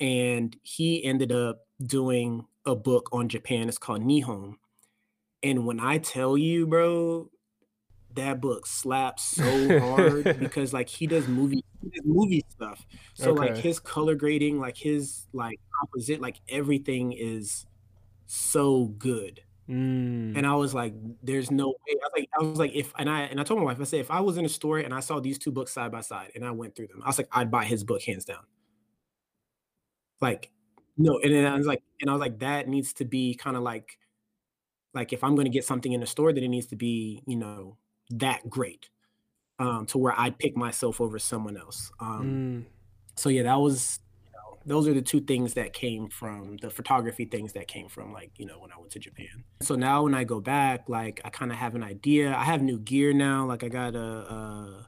And he ended up doing a book on Japan. It's called Nihon. And when I tell you, bro, that book slaps so hard because like he does movie stuff. So okay. Like his color grading, like his like composite, like everything is so good. And I was like, there's no way. I was like, I told my wife, I said, if I was in a store and I saw these two books side by side and I went through them, I was like, I'd buy his book hands down. Like, no. And then I was like, that needs to be kind of like if I'm going to get something in a store, then it needs to be, you know, that great, to where I'd pick myself over someone else. So yeah, that was, you know, those are the two things that came from the photography things that came from, like, you know, when I went to Japan. So now when I go back, like, I kind of have an idea. I have new gear now. Like, I got a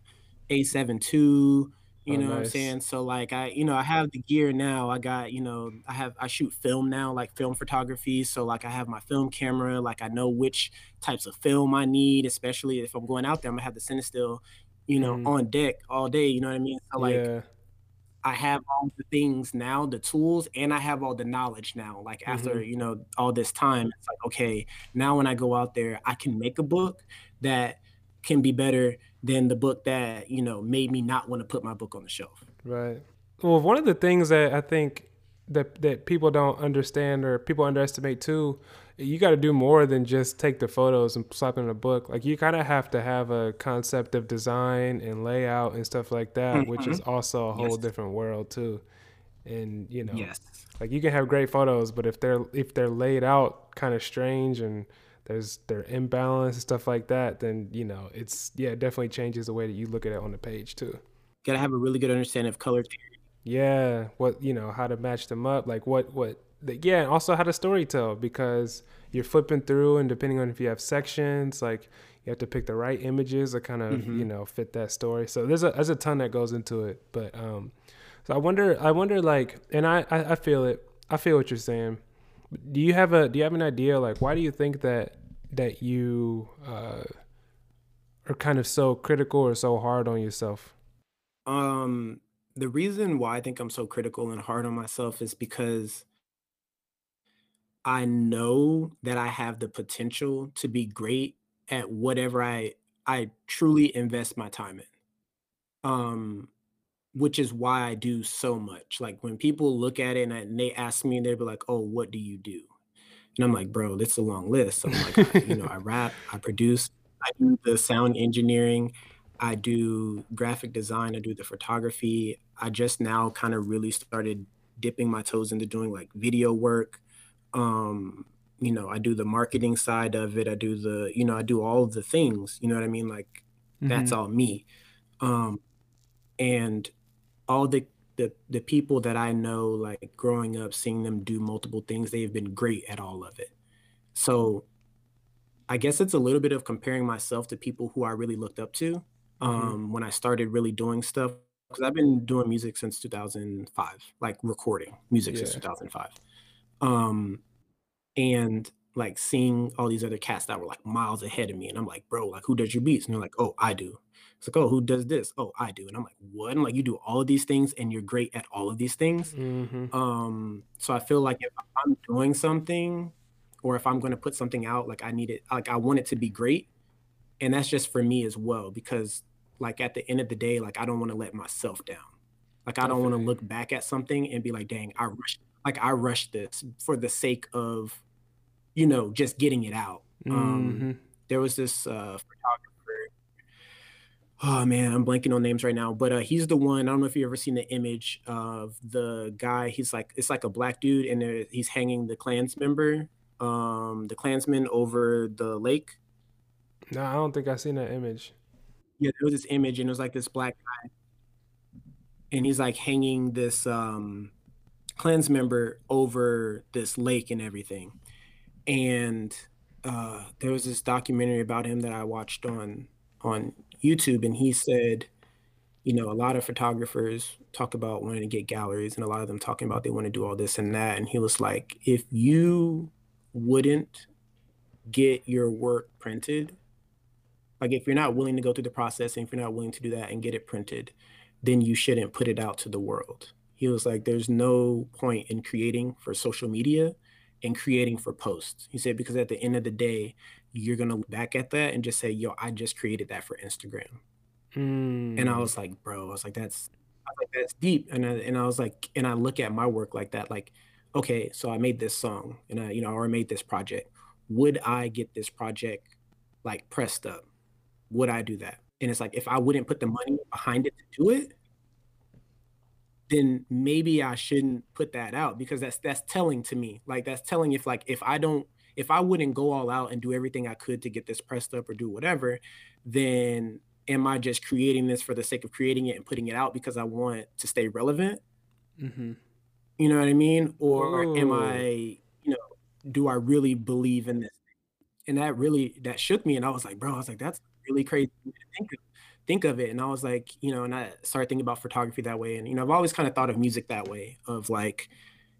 A7 II. You know what I'm saying? So like I have the gear now. I got, you know, I shoot film now, like film photography. So like I have my film camera, like I know which types of film I need, especially if I'm going out there, I'm gonna have the CineStill, you know, on deck all day, you know what I mean? So like I have all the things now, the tools, and I have all the knowledge now. Like after, you know, all this time, it's like, okay, now when I go out there, I can make a book that can be better than the book that, you know, made me not want to put my book on the shelf. Right. Well, one of the things that I think that people don't understand, or people underestimate too, you got to do more than just take the photos and slap in a book. Like, you kind of have to have a concept of design and layout and stuff like that, which is also a whole different world too. And, you know, like you can have great photos, but if they're laid out kind of strange and they're imbalance and stuff like that, then, you know, it's, it definitely changes the way that you look at it on the page too. Got to have a really good understanding of color theory. Yeah. What, you know, how to match them up, like and also how to storytell, because you're flipping through, and depending on if you have sections, like you have to pick the right images that kind of, you know, fit that story. So there's a ton that goes into it, but, so I wonder like, and I feel it. I feel what you're saying. Do you have an idea, like, why do you think that you are kind of so critical or so hard on yourself? The reason why I think I'm so critical and hard on myself is because I know that I have the potential to be great at whatever I truly invest my time in. Which is why I do so much. Like, when people look at it and they ask me, and they'd be like, oh, what do you do? And I'm like, bro, that's a long list. I'm like, I rap, I produce, I do the sound engineering, I do graphic design, I do the photography. I just now kind of really started dipping my toes into doing like video work. You know, I do the marketing side of it. I do I do all of the things, you know what I mean? Like, that's all me. And all the people that I know, like growing up, seeing them do multiple things, they've been great at all of it. So I guess it's a little bit of comparing myself to people who I really looked up to when I started really doing stuff. Because I've been doing music since 2005, like recording music since 2005. And like seeing all these other cats that were like miles ahead of me. And I'm like, bro, like, who does your beats? And they're like, oh, I do. It's like, oh, who does this? Oh, I do. And I'm like, what? I'm like, you do all of these things and you're great at all of these things. Mm-hmm. So I feel like if I'm doing something or if I'm going to put something out, like I need it, like I want it to be great. And that's just for me as well, because like at the end of the day, like I don't want to let myself down. Like I don't want to look back at something and be like, dang, I rushed this for the sake of, you know, just getting it out. Mm-hmm. There was this photographer, oh man, I'm blanking on names right now, but he's the one, I don't know if you've ever seen the image of the guy, he's like, it's like a black dude and he's hanging the Klansman over the lake. No, I don't think I've seen that image. Yeah, there was this image and it was like this black guy and he's like hanging this Klansman member over this lake and everything. And there was this documentary about him that I watched on YouTube, and he said, you know, a lot of photographers talk about wanting to get galleries and a lot of them talking about they want to do all this and that. And he was like, if you wouldn't get your work printed, like if you're not willing to go through the process and if you're not willing to do that and get it printed, then you shouldn't put it out to the world. He was like, there's no point in creating for social media and creating for posts. He said, because at the end of the day, you're going to look back at that and just say, yo, I just created that for Instagram. Mm. And I was like, bro, that's deep. And I look at my work like that, like, okay, so I made this song and I, you know, or I made this project. Would I get this project like pressed up? Would I do that? And it's like, if I wouldn't put the money behind it to do it, then maybe I shouldn't put that out, because that's telling to me. Like that's telling if I wouldn't go all out and do everything I could to get this pressed up or do whatever, then am I just creating this for the sake of creating it and putting it out because I want to stay relevant? Mm-hmm. You know what I mean? Or Ooh. Am I, you know, do I really believe in this? And that shook me. And I was like, bro, I was like, that's really crazy to think of it. And I was like, you know, and I started thinking about photography that way. And, you know, I've always kind of thought of music that way, of like,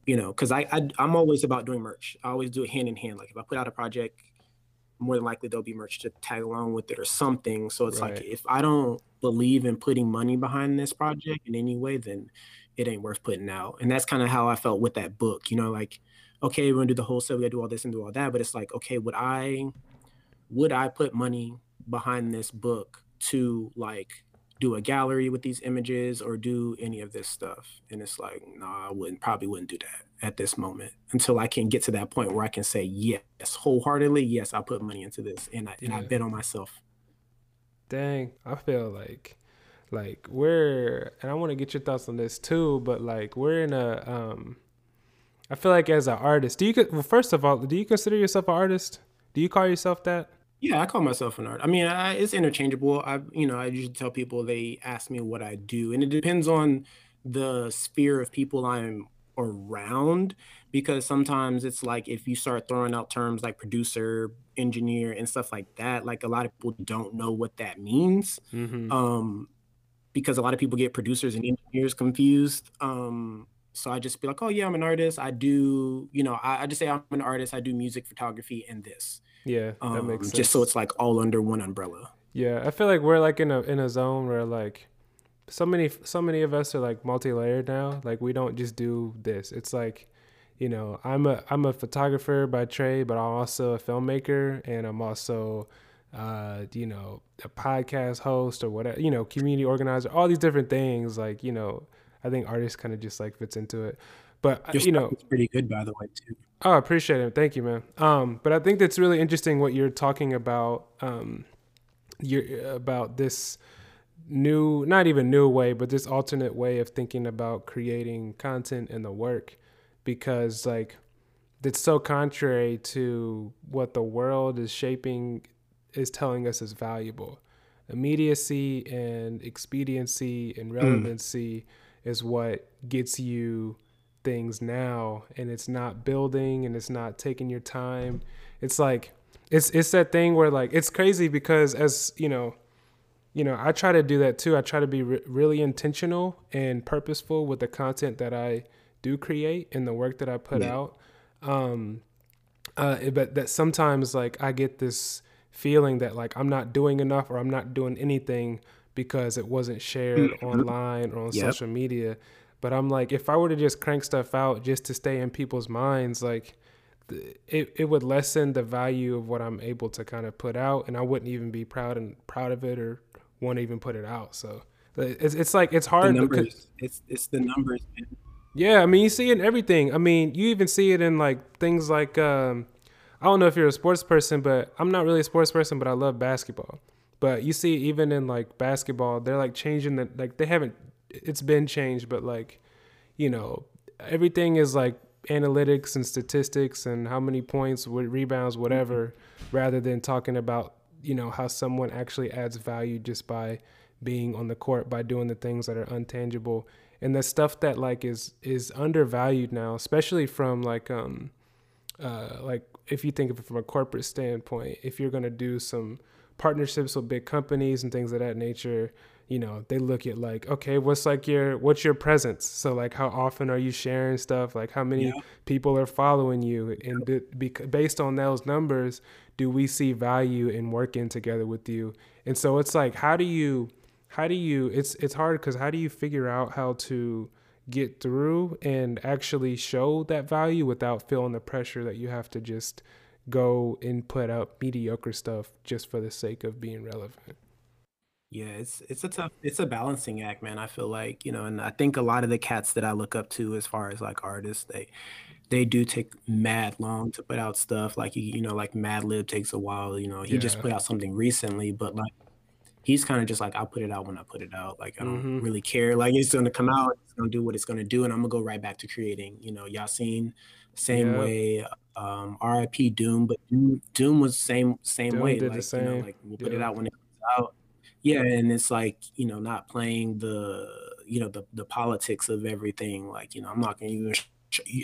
you know, because I'm always about doing merch. I always do it hand in hand. Like if I put out a project, more than likely there'll be merch to tag along with it or something. So it's right. Like, if I don't believe in putting money behind this project in any way, then it ain't worth putting out. And that's kind of how I felt with that book, you know, like, okay, we're gonna do the whole set, we gotta do all this and do all that. But it's like, okay, would I put money behind this book to like do a gallery with these images or do any of this stuff? And it's like, nah, I probably wouldn't do that at this moment until I can get to that point where I can say yes, wholeheartedly, yes, I put money into this and I bet on myself. Dang, I feel like we're, and I want to get your thoughts on this too, but like we're in a, I feel like as an artist, first of all, do you consider yourself an artist? Do you call yourself that? Yeah, I call myself an artist. I mean, it's interchangeable. I usually tell people, they ask me what I do, and it depends on the sphere of people I'm around, because sometimes it's like if you start throwing out terms like producer, engineer, and stuff like that, like a lot of people don't know what that means, mm-hmm. Because a lot of people get producers and engineers confused. So I just be like, oh yeah, I'm an artist. I do, you know, I just say I'm an artist. I do music, photography, and this. Yeah, that makes sense. Just so it's like all under one umbrella. Yeah, I feel like we're like in a zone where like so many of us are like multi-layered now. Like we don't just do this. It's like, you know, I'm a photographer by trade, but I'm also a filmmaker, and I'm also you know, a podcast host or whatever, you know, community organizer, all these different things. Like, you know, I think artists kind of just like fits into it. But your, you know, it's pretty good, by the way, too. Oh, I appreciate it. Thank you, man. But I think that's really interesting what you're talking about. About this new, not even new way, but this alternate way of thinking about creating content and the work, because like it's so contrary to what the world is shaping, is telling us is valuable. Immediacy and expediency and relevancy is what gets you things now, and it's not building and it's not taking your time. It's like it's that thing where like it's crazy, because as you know I try to do that too. I try to be really intentional and purposeful with the content that I do create and the work that I put out, but that sometimes like I get this feeling that like I'm not doing enough or I'm not doing anything because it wasn't shared online or on social media. But I'm like, if I were to just crank stuff out just to stay in people's minds, like it would lessen the value of what I'm able to kind of put out, and I wouldn't even be proud of it or want to even put it out. So it's like, it's hard. The numbers, because, it's the numbers, man. Yeah, I mean, you see it in everything. I mean, you even see it in like things like, I don't know if you're a sports person, but I'm not really a sports person, but I love basketball. But you see, even in like basketball, they're like changing the, like they haven't, it's been changed, but like, you know, everything is like analytics and statistics and how many points, rebounds, whatever, rather than talking about, you know, how someone actually adds value just by being on the court, by doing the things that are intangible. And the stuff that like is undervalued now, especially from like if you think of it from a corporate standpoint, if you're going to do some partnerships with big companies and things of that nature, you know, they look at like, okay, what's your presence? So like, how often are you sharing stuff? Like how many people are following you? And based on those numbers, do we see value in working together with you? And so it's like, how do you it's hard, because how do you figure out how to get through and actually show that value without feeling the pressure that you have to just go and put out mediocre stuff just for the sake of being relevant? Yeah, it's a balancing act, man. I feel like, you know, and I think a lot of the cats that I look up to as far as like artists, they do take mad long to put out stuff. Like, you know, like Madlib takes a while, you know, he just put out something recently, but like, he's kind of just like, I'll put it out when I put it out. Like, I don't really care. Like, it's going to come out, it's going to do what it's going to do, and I'm going to go right back to creating. You know, Yasiin, same way. RIP Doom, but Doom was same way. Like, you know, like, we'll put it out when it comes out. Yeah, and it's like, you know, not playing the, you know, the politics of everything. Like, you know, I'm not going to even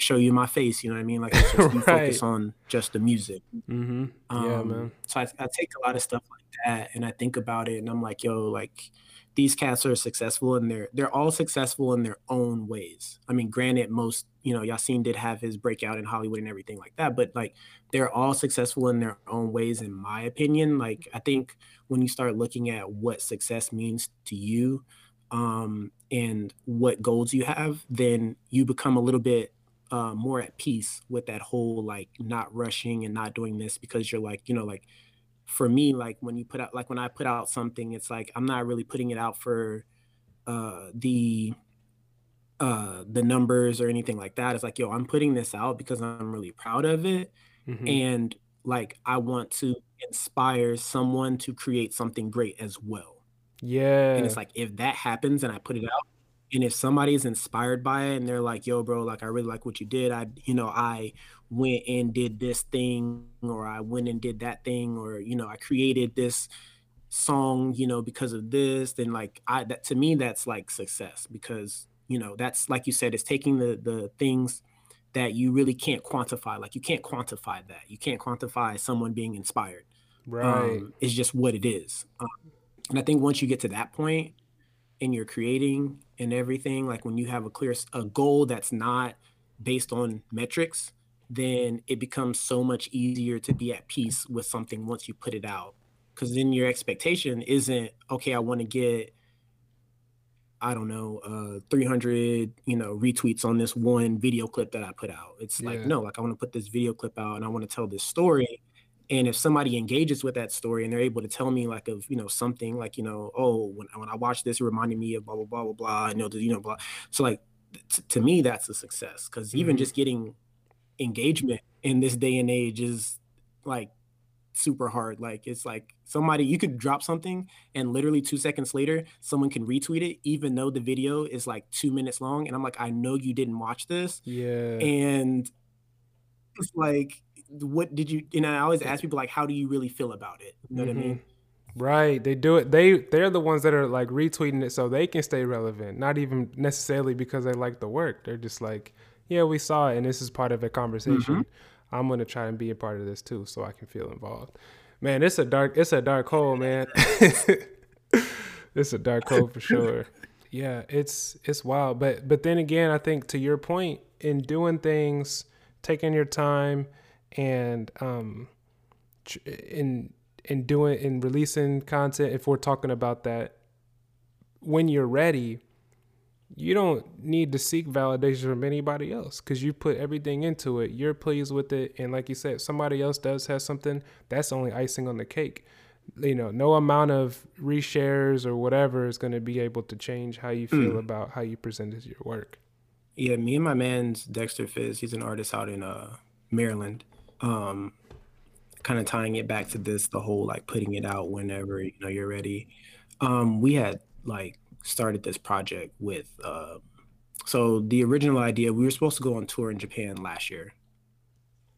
show you my face, you know what I mean? Like, it's just, you focus on just the music. Yeah, man. So I take a lot of stuff like that, and I think about it, and I'm like, yo, like, these cats are successful, and they're all successful in their own ways. I mean, granted, most, you know, Yasiin did have his breakout in Hollywood and everything like that, but like, they're all successful in their own ways, in my opinion. Like, I think when you start looking at what success means to you, and what goals you have, then you become a little bit more at peace with that whole, like, not rushing and not doing this, because you're like, you know, like, for me, like, when you put out, like, when I put out something, it's like, I'm not really putting it out for the numbers or anything like that. It's like, yo, I'm putting this out because I'm really proud of it, and like, I want to inspire someone to create something great as well. Yeah. And it's like, if that happens and I put it out, and if somebody is inspired by it and they're like, yo, bro, like, I really like what you did. I went and did this thing, or I went and did that thing, or, you know, I created this song, you know, because of this, then like, that, to me, that's like success, because, you know, that's, like you said, it's taking the things that you really can't quantify. Like, you can't quantify that. You can't quantify someone being inspired. Right. It's just what it is. And I think once you get to that point and you're creating and everything, like, when you have a goal that's not based on metrics, then it becomes so much easier to be at peace with something once you put it out. Because then your expectation isn't, okay, I want to get, I don't know, 300, you know, retweets on this one video clip that I put out. It's like, no, like, I want to put this video clip out and I want to tell this story. And if somebody engages with that story and they're able to tell me, like, of, you know, something like, you know, oh, when I watched this, it reminded me of blah, blah, blah, blah, blah, and you know, blah. So like, to me, that's a success, because even just getting engagement in this day and age is like super hard. Like, it's like, somebody, you could drop something and literally 2 seconds later, someone can retweet it, even though the video is like 2 minutes long. And I'm like, I know you didn't watch this. Yeah. And it's like, what did you, and I always ask people, like, how do you really feel about it? You know what I mean? Right. They do it. They're the ones that are like retweeting it so they can stay relevant. Not even necessarily because they like the work. They're just like, yeah, we saw it, and this is part of a conversation. I'm going to try and be a part of this too, so I can feel involved. Man, it's a dark hole, man. It's a dark hole for sure. Yeah. It's wild. But then again, I think, to your point, in doing things, taking your time, and in releasing content, if we're talking about that when you're ready, you don't need to seek validation from anybody else because you put everything into it. You're pleased with it. And like you said, somebody else does have something. That's only icing on the cake. You know, no amount of reshares or whatever is going to be able to change how you feel about how you presented your work. Yeah, me and my man's Dexter Fizz, he's an artist out in Maryland. Kind of tying it back to this, the whole like putting it out whenever, you know, you're ready. We had like started this project with, so the original idea, we were supposed to go on tour in Japan last year.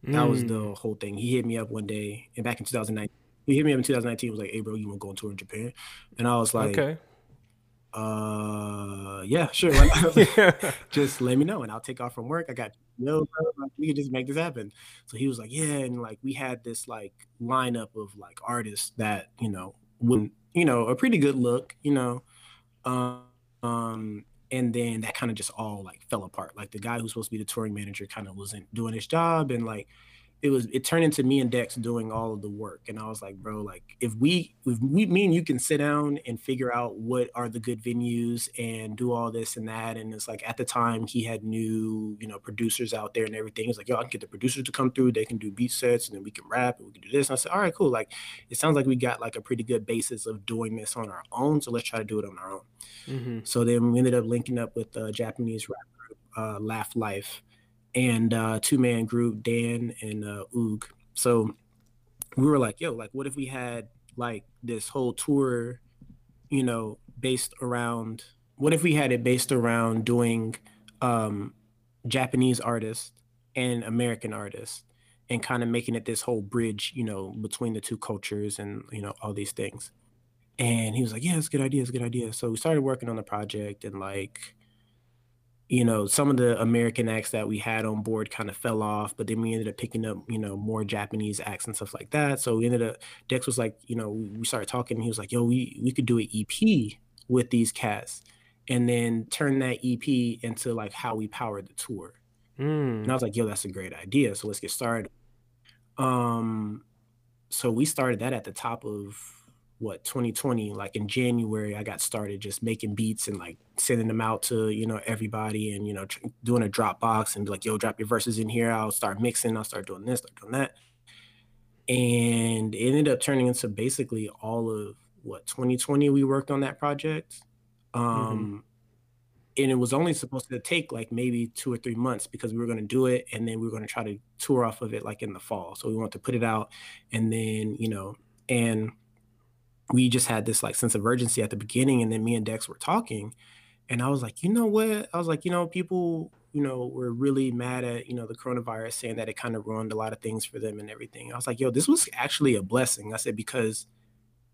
That was the whole thing. He hit me up one day, and back in 2019, he hit me up in 2019, was like, hey bro, you want to go on tour in Japan? And I was like, okay. Yeah, sure. Just let me know and I'll take off from work. I got no problem. We can just make this happen. So he was like, yeah. And like, we had this like lineup of like artists that, you know, wouldn't, you know, a pretty good look, you know. And then that kind of just all like fell apart. Like the guy who's supposed to be the touring manager kind of wasn't doing his job. And like, it turned into me and Dex doing all of the work. And I was like, bro, like if we me and you can sit down and figure out what are the good venues and do all this and that. And it's like, at the time he had new, you know, producers out there and everything. It's like, yo, I can get the producers to come through. They can do beat sets and then we can rap and we can do this. And I said, all right, cool. Like, it sounds like we got like a pretty good basis of doing this on our own. So let's try to do it on our own. Mm-hmm. So then we ended up linking up with a Japanese rap group, Laugh Life, and two-man group, Dan and Oog. So we were like, yo, like, what if we had, like, this whole tour, you know, based around, what if we had it based around doing Japanese artists and American artists and kind of making it this whole bridge, you know, between the two cultures and, you know, all these things. And he was like, yeah, it's a good idea, it's a good idea. So we started working on the project and, like, you know, some of the American acts that we had on board kind of fell off, but then we ended up picking up, you know, more Japanese acts and stuff like that. So we ended up, Dex was like, you know, we started talking and he was like, yo, we could do an EP with these cats and then turn that EP into like how we powered the tour. And I was like, yo, that's a great idea. So let's get started. So we started that at the top of 2020, like in January, I got started just making beats and like sending them out to, you know, everybody and, you know, doing a Dropbox and be like, yo, drop your verses in here. I'll start mixing. I'll start doing this, start doing that. And it ended up turning into basically all of 2020 we worked on that project. And it was only supposed to take like maybe 2 or 3 months because we were going to do it. And then we were going to try to tour off of it like in the fall. So we wanted to put it out and then, you know, and we just had this like sense of urgency at the beginning. And then me and Dex were talking and I was like, you know what? I was like, you know, people, you know, were really mad at, you know, the coronavirus, saying that it kind of ruined a lot of things for them and everything. I was like, yo, this was actually a blessing. I said, because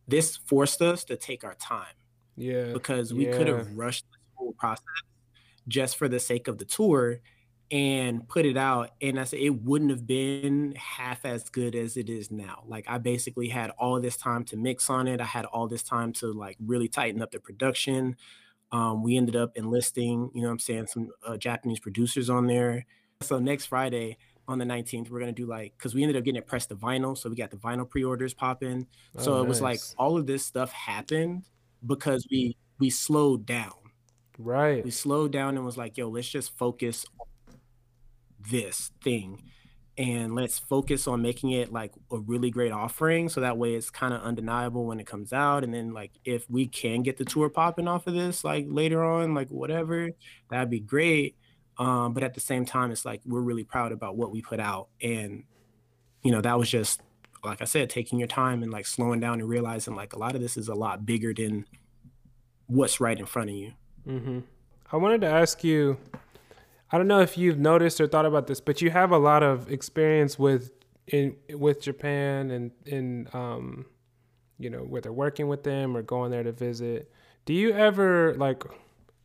this forced us to take our time. Yeah. Because we could have rushed the whole process just for the sake of the tour and put it out. And I said, it wouldn't have been half as good as it is now. Like, I basically had all this time to mix on it. I had all this time to like really tighten up the production. We ended up enlisting, you know what I'm saying, some Japanese producers on there. So next Friday on the 19th, we're going to do like, because we ended up getting it pressed to vinyl. So we got the vinyl pre-orders popping. So it was like all of this stuff happened because we slowed down. Right. We slowed down and was like, yo, let's just focus on this thing and let's focus on making it like a really great offering, so that way it's kind of undeniable when it comes out. And then like if we can get the tour popping off of this like later on, like whatever, that'd be great. But at the same time, it's like we're really proud about what we put out. And you know, that was just like I said, taking your time and like slowing down and realizing like a lot of this is a lot bigger than what's right in front of you. I wanted to ask you, I don't know if you've noticed or thought about this, but you have a lot of experience with Japan and you know, whether working with them or going there to visit. Do you ever like,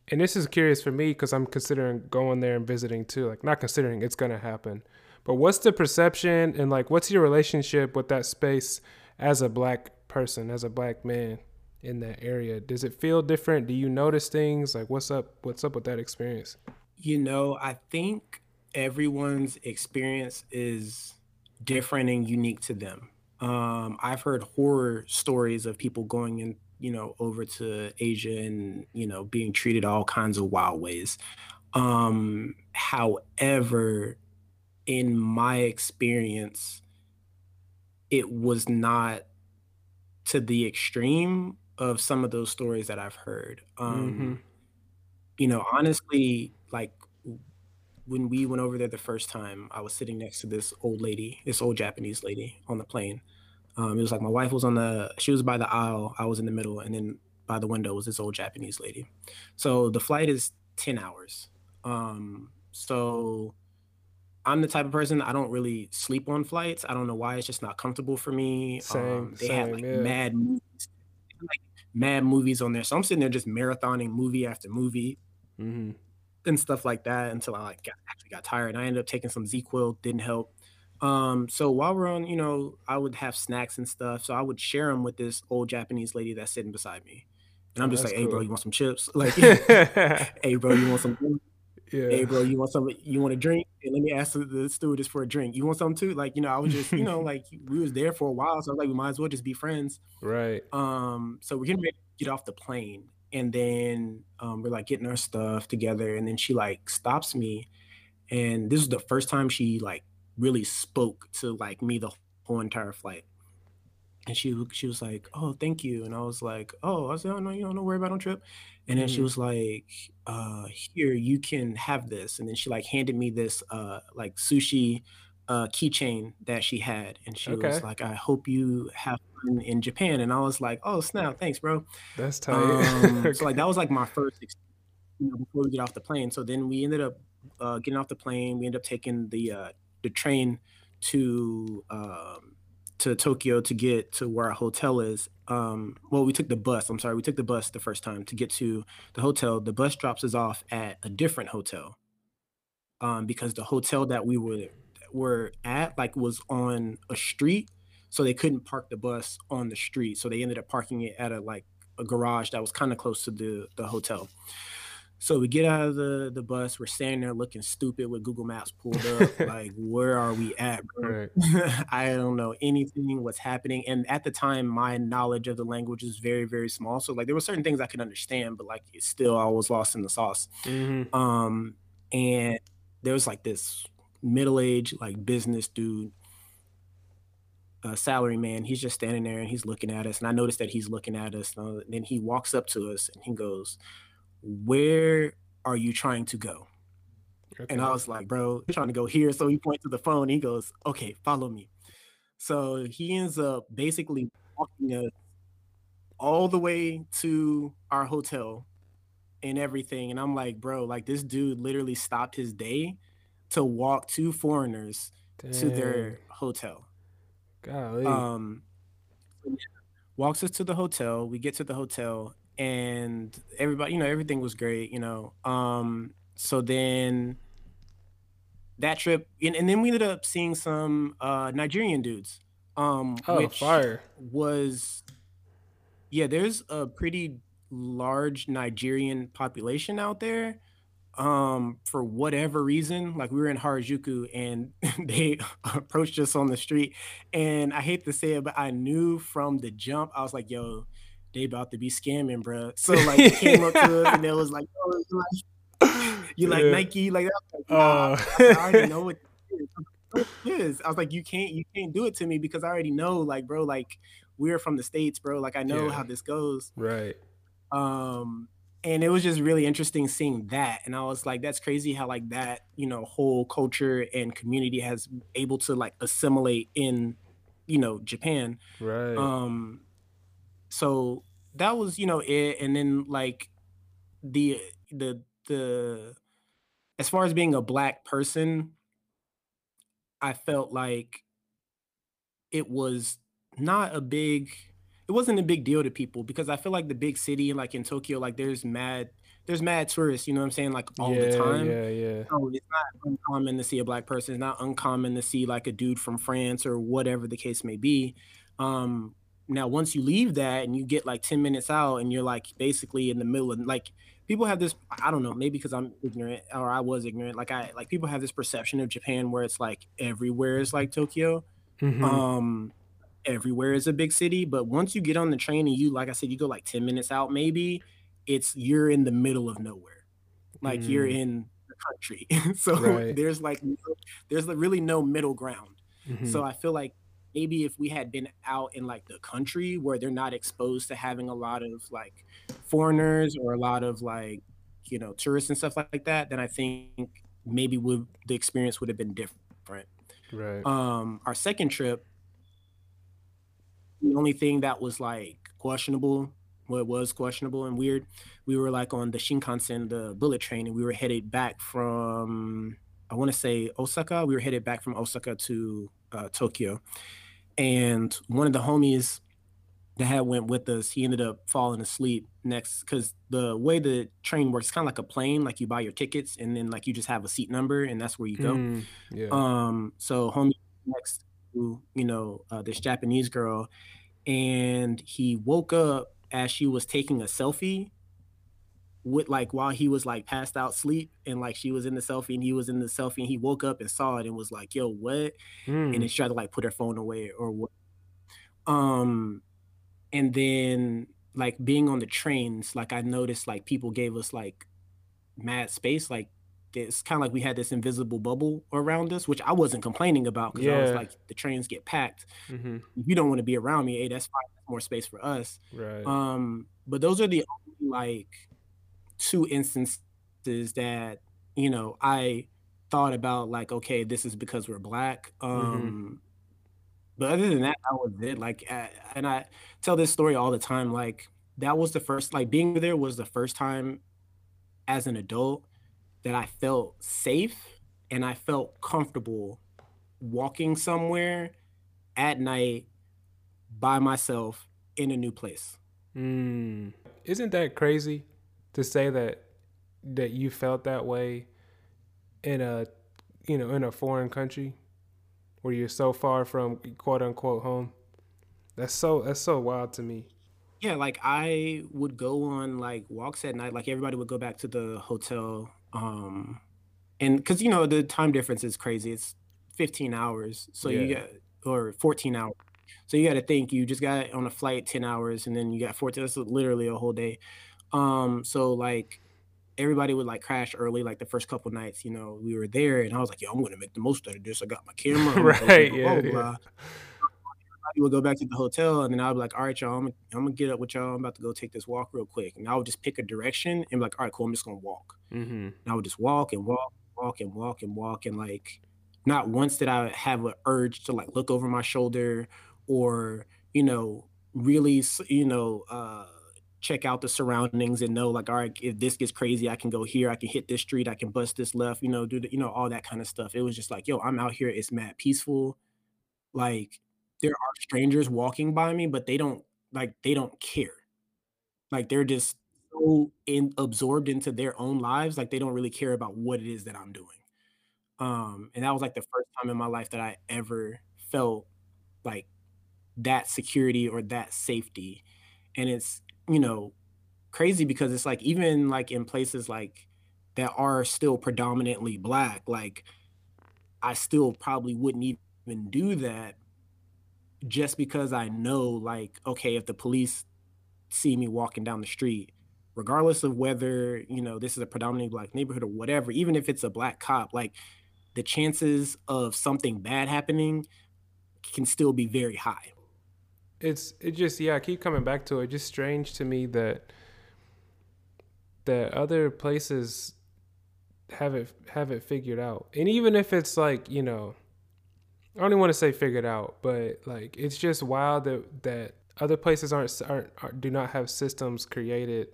and this is curious for me because I'm considering going there and visiting too, like not considering, it's going to happen, but what's the perception and like, what's your relationship with that space as a Black person, as a Black man in that area? Does it feel different? Do you notice things? Like what's up with that experience? You know, I think everyone's experience is different and unique to them. I've heard horror stories of people going in, over to Asia and, being treated all kinds of wild ways. However, in my experience, it was not to the extreme of some of those stories that I've heard. Honestly, like when we went over there the first time, I was sitting next to this old lady, this old Japanese lady on the plane. It was like my wife was she was by the aisle, I was in the middle, and then by the window was this old Japanese lady. So the flight is 10 hours. So I'm the type of person, I don't really sleep on flights. I don't know why, it's just not comfortable for me. They had mad movies on there. So I'm sitting there just marathoning movie after movie and stuff like that until I got tired. And I ended up taking some Z-Quil, didn't help. So while we're on, I would have snacks and stuff. So I would share them with this old Japanese lady that's sitting beside me. And I'm just hey, bro, you want some chips? Like, hey, bro, you want some food? Yeah. Hey, bro, you want something? You want a drink? And let me ask the stewardess for a drink. You want something too? Like, I was just, we was there for a while, so I was like, we might as well just be friends, right? So we're getting ready to get off the plane, and then we're like getting our stuff together, and then she like stops me, and this is the first time she like really spoke to like me the whole entire flight, and she was like, "Oh, thank you," and I was like, "Oh," I said, "Oh no, don't worry about no trip." And then she was like, here, you can have this. And then she like handed me this like sushi keychain that she had. And she was like, I hope you have fun in Japan. And I was like, oh, snap, thanks, bro. That's tight. So like that was like my first experience before we get off the plane. So then we ended up getting off the plane. We ended up taking the train to Tokyo to get to where our hotel is. We took the bus. I'm sorry. We took the bus the first time to get to the hotel. The bus drops us off at a different hotel because the hotel that we were at like was on a street. So they couldn't park the bus on the street. So they ended up parking it at a garage that was kind of close to the hotel. So we get out of the bus. We're standing there looking stupid with Google Maps pulled up. Like, where are we at, bro? Right. I don't know anything, what's happening. And at the time, my knowledge of the language is very, very small. So, like, there were certain things I could understand, but, like, it's still, I was lost in the sauce. And there was, like, this middle-aged, like, business dude, salary man. He's just standing there, and he's looking at us. And I noticed that he's looking at us. And then he walks up to us, and he goes, where are you trying to go? And I was like, bro, I'm trying to go here. So he points to the phone. And he goes, okay, follow me. So he ends up basically walking us all the way to our hotel and everything. And I'm like, bro, like this dude literally stopped his day to walk two foreigners to their hotel. Golly. Walks us to the hotel. We get to the hotel. And everybody, everything was great, So then that trip, and then we ended up seeing some Nigerian dudes. Which fire. There's a pretty large Nigerian population out there. For whatever reason, like we were in Harajuku and they approached us on the street. And I hate to say it, but I knew from the jump, I was like, yo, they about to be scamming, bro. So like they came up to us and they was like, oh, you like Nike, like that. I already know what it is. I was like, you can't do it to me because I already know, like, bro, like we're from the States, bro. Like I know how this goes. Right. And it was just really interesting seeing that. And I was like, that's crazy how like that, whole culture and community has able to like assimilate in, Japan. Right. So that was, it. And then like the as far as being a Black person, I felt like it wasn't a big deal to people because I feel like the big city, like in Tokyo, like there's mad tourists, you know what I'm saying? Like all the time. Yeah. So it's not uncommon to see a Black person. It's not uncommon to see like a dude from France or whatever the case may be. Now, once you leave that and you get like 10 minutes out and you're like basically in the middle of like people have this, I don't know, maybe because I'm ignorant or I was ignorant. Like people have this perception of Japan where it's like everywhere is like Tokyo. everywhere is a big city, but once you get on the train and you, like I said, you go like 10 minutes out maybe, you're in the middle of nowhere. Like you're in the country. So there's like, there's really no middle ground. So I feel like maybe if we had been out in like the country where they're not exposed to having a lot of like foreigners or a lot of like, you know, tourists and stuff like that, then I think maybe the experience would have been different. Our second trip, the only thing that was like questionable, and weird, we were like on the Shinkansen, the bullet train, and we were headed back from, I want to say Osaka. We were headed back from Osaka to Tokyo. And one of the homies that had went with us, he ended up falling asleep next, because the way the train works, kind of like a plane, like you buy your tickets and then like you just have a seat number and that's where you go. So homie next to, you know, this Japanese girl, and he woke up as she was taking a selfie with like, while he was like passed out sleep, and like she was in the selfie and he was in the selfie, and he woke up and saw it and was like, yo, what? And then she tried to like put her phone away or what. And then like being on the trains, like I noticed like people gave us like mad space. Like it's kind of like we had this invisible bubble around us, which I wasn't complaining about, because I was like, the trains get packed. If you don't want to be around me, hey, that's fine. That's more space for us. But those are the only like two instances that, you know, I thought about like, okay, this is because we're Black. But other than that, I was it. Like, and I tell this story all the time. Like, that was the first, like, being there was the first time as an adult that I felt safe and I felt comfortable walking somewhere at night by myself in a new place. Isn't that crazy to say that you felt that way in a, you know, in a foreign country? Where you're so far from quote unquote home. That's so wild to me. Yeah, like I would go on like walks at night, like everybody would go back to the hotel. And cause you know, the time difference is crazy. It's 15 hours. So you got, or 14 hours. So you got to think you just got on a flight 10 hours and then you got 14, that's literally a whole day. So like, everybody would like crash early, like the first couple nights, you know, we were there and I was like, yo, I'm going to make the most out of this. I got my camera. Blah, blah, blah. Everybody would go back to the hotel and then I'd be like, all right, y'all, I'm going to get up with y'all. I'm about to go take this walk real quick. And I would just pick a direction and be like, all right, cool, I'm just going to walk. And I would just walk. And like, not once did I have an urge to like look over my shoulder or, you know, really, you know, check out the surroundings and know like, all right, if this gets crazy, I can go here, I can hit this street, I can bust this left, you know, do the, you know, all that kind of stuff. It was just like, yo, I'm out here, it's mad peaceful. Like there are strangers walking by me, but they don't care. Like they're just so absorbed into their own lives. Like they don't really care about what it is that I'm doing. And that was like the first time in my life that I ever felt like that security or that safety. And it's, you know, crazy because it's like, even like in places like that are still predominantly Black, like I still probably wouldn't even do that just because I know like, okay, if the police see me walking down the street, regardless of whether, you know, this is a predominantly Black neighborhood or whatever, even if it's a Black cop, like the chances of something bad happening can still be very high. I keep coming back to it. It's just strange to me that other places have it figured out. And even if it's like, you know, I don't even want to say figured out, but like it's just wild that other places do not have systems created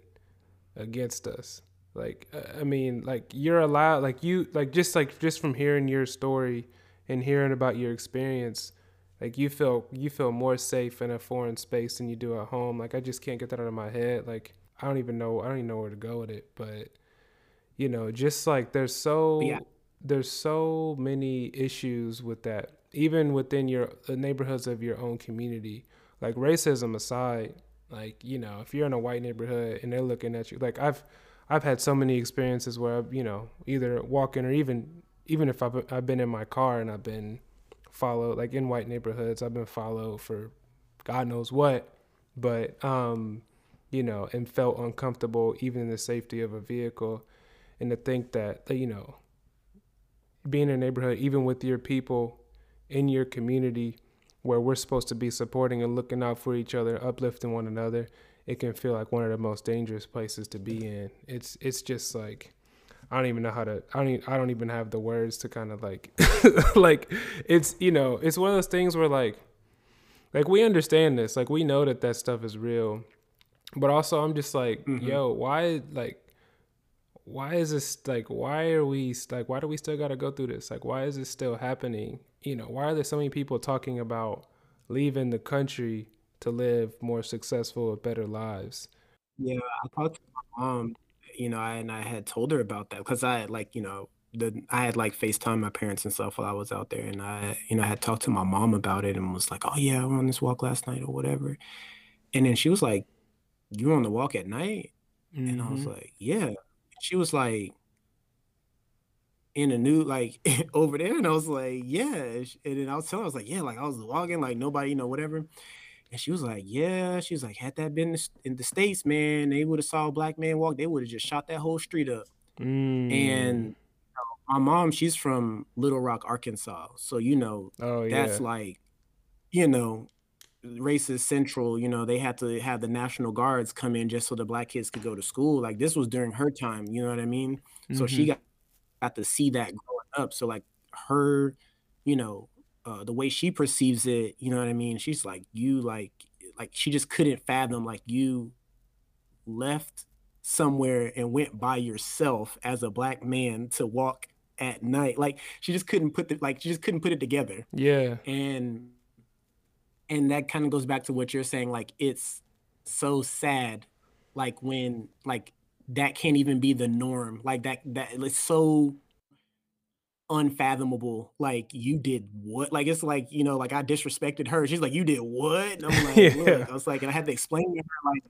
against us. Like I mean, like you're allowed, like just from hearing your story and hearing about your experience. Like you feel more safe in a foreign space than you do at home. Like I just can't get that out of my head. Like I don't even know where to go with it. But you know, just like there's so many issues with that, even within the neighborhoods of your own community. Like racism aside, like you know, if you're in a white neighborhood and they're looking at you, like I've had so many experiences where I've, you know, either walking or even if I've been in my car and I've been followed, like in white neighborhoods, I've been followed for God knows what, but, you know, and felt uncomfortable even in the safety of a vehicle. And to think that, you know, being in a neighborhood, even with your people in your community where we're supposed to be supporting and looking out for each other, uplifting one another, it can feel like one of the most dangerous places to be in. It's just like, I don't even know how to, I don't even have the words to kind of like, like it's, you know, it's one of those things where like we understand this, like we know that that stuff is real, but also I'm just like, mm-hmm. yo, why is this, like, why do we still got to go through this? Like, why is this still happening? You know, why are there so many people talking about leaving the country to live more successful, better lives? Yeah, I talked to my mom, you know, I had told her about that because I had, like, you know, I had like FaceTime my parents and stuff while I was out there, and I, you know, I had talked to my mom about it and was like, oh yeah, we're on this walk last night or whatever, and then she was like, you were on the walk at night? Mm-hmm. And I was like, yeah. She was like, in a new, like, over there, and I was like, yeah, and then I was telling her, I was like, yeah, like I was walking, like nobody, you know, whatever. And she was like, yeah, she was like, had that been in the States, man, they would have saw a black man walk, they would have just shot that whole street up. Mm. And my mom, she's from Little Rock, Arkansas. So, you know, oh, that's yeah. like, you know, racist central, you know, they had to have the National Guards come in just so the black kids could go to school. Like this was during her time, you know what I mean? Mm-hmm. So she got to see that growing up. So like her, you know, the way she perceives it, you know what I mean? She's like, you like she just couldn't fathom, like you left somewhere and went by yourself as a black man to walk at night. Like she just couldn't put it together. Yeah. And that kind of goes back to what you're saying, like it's so sad, like when like that can't even be the norm, like that it's so unfathomable, like you did what, like it's like, you know, like I disrespected her, she's like, you did what? And I'm like yeah. Look, I was like, and I had to explain to her like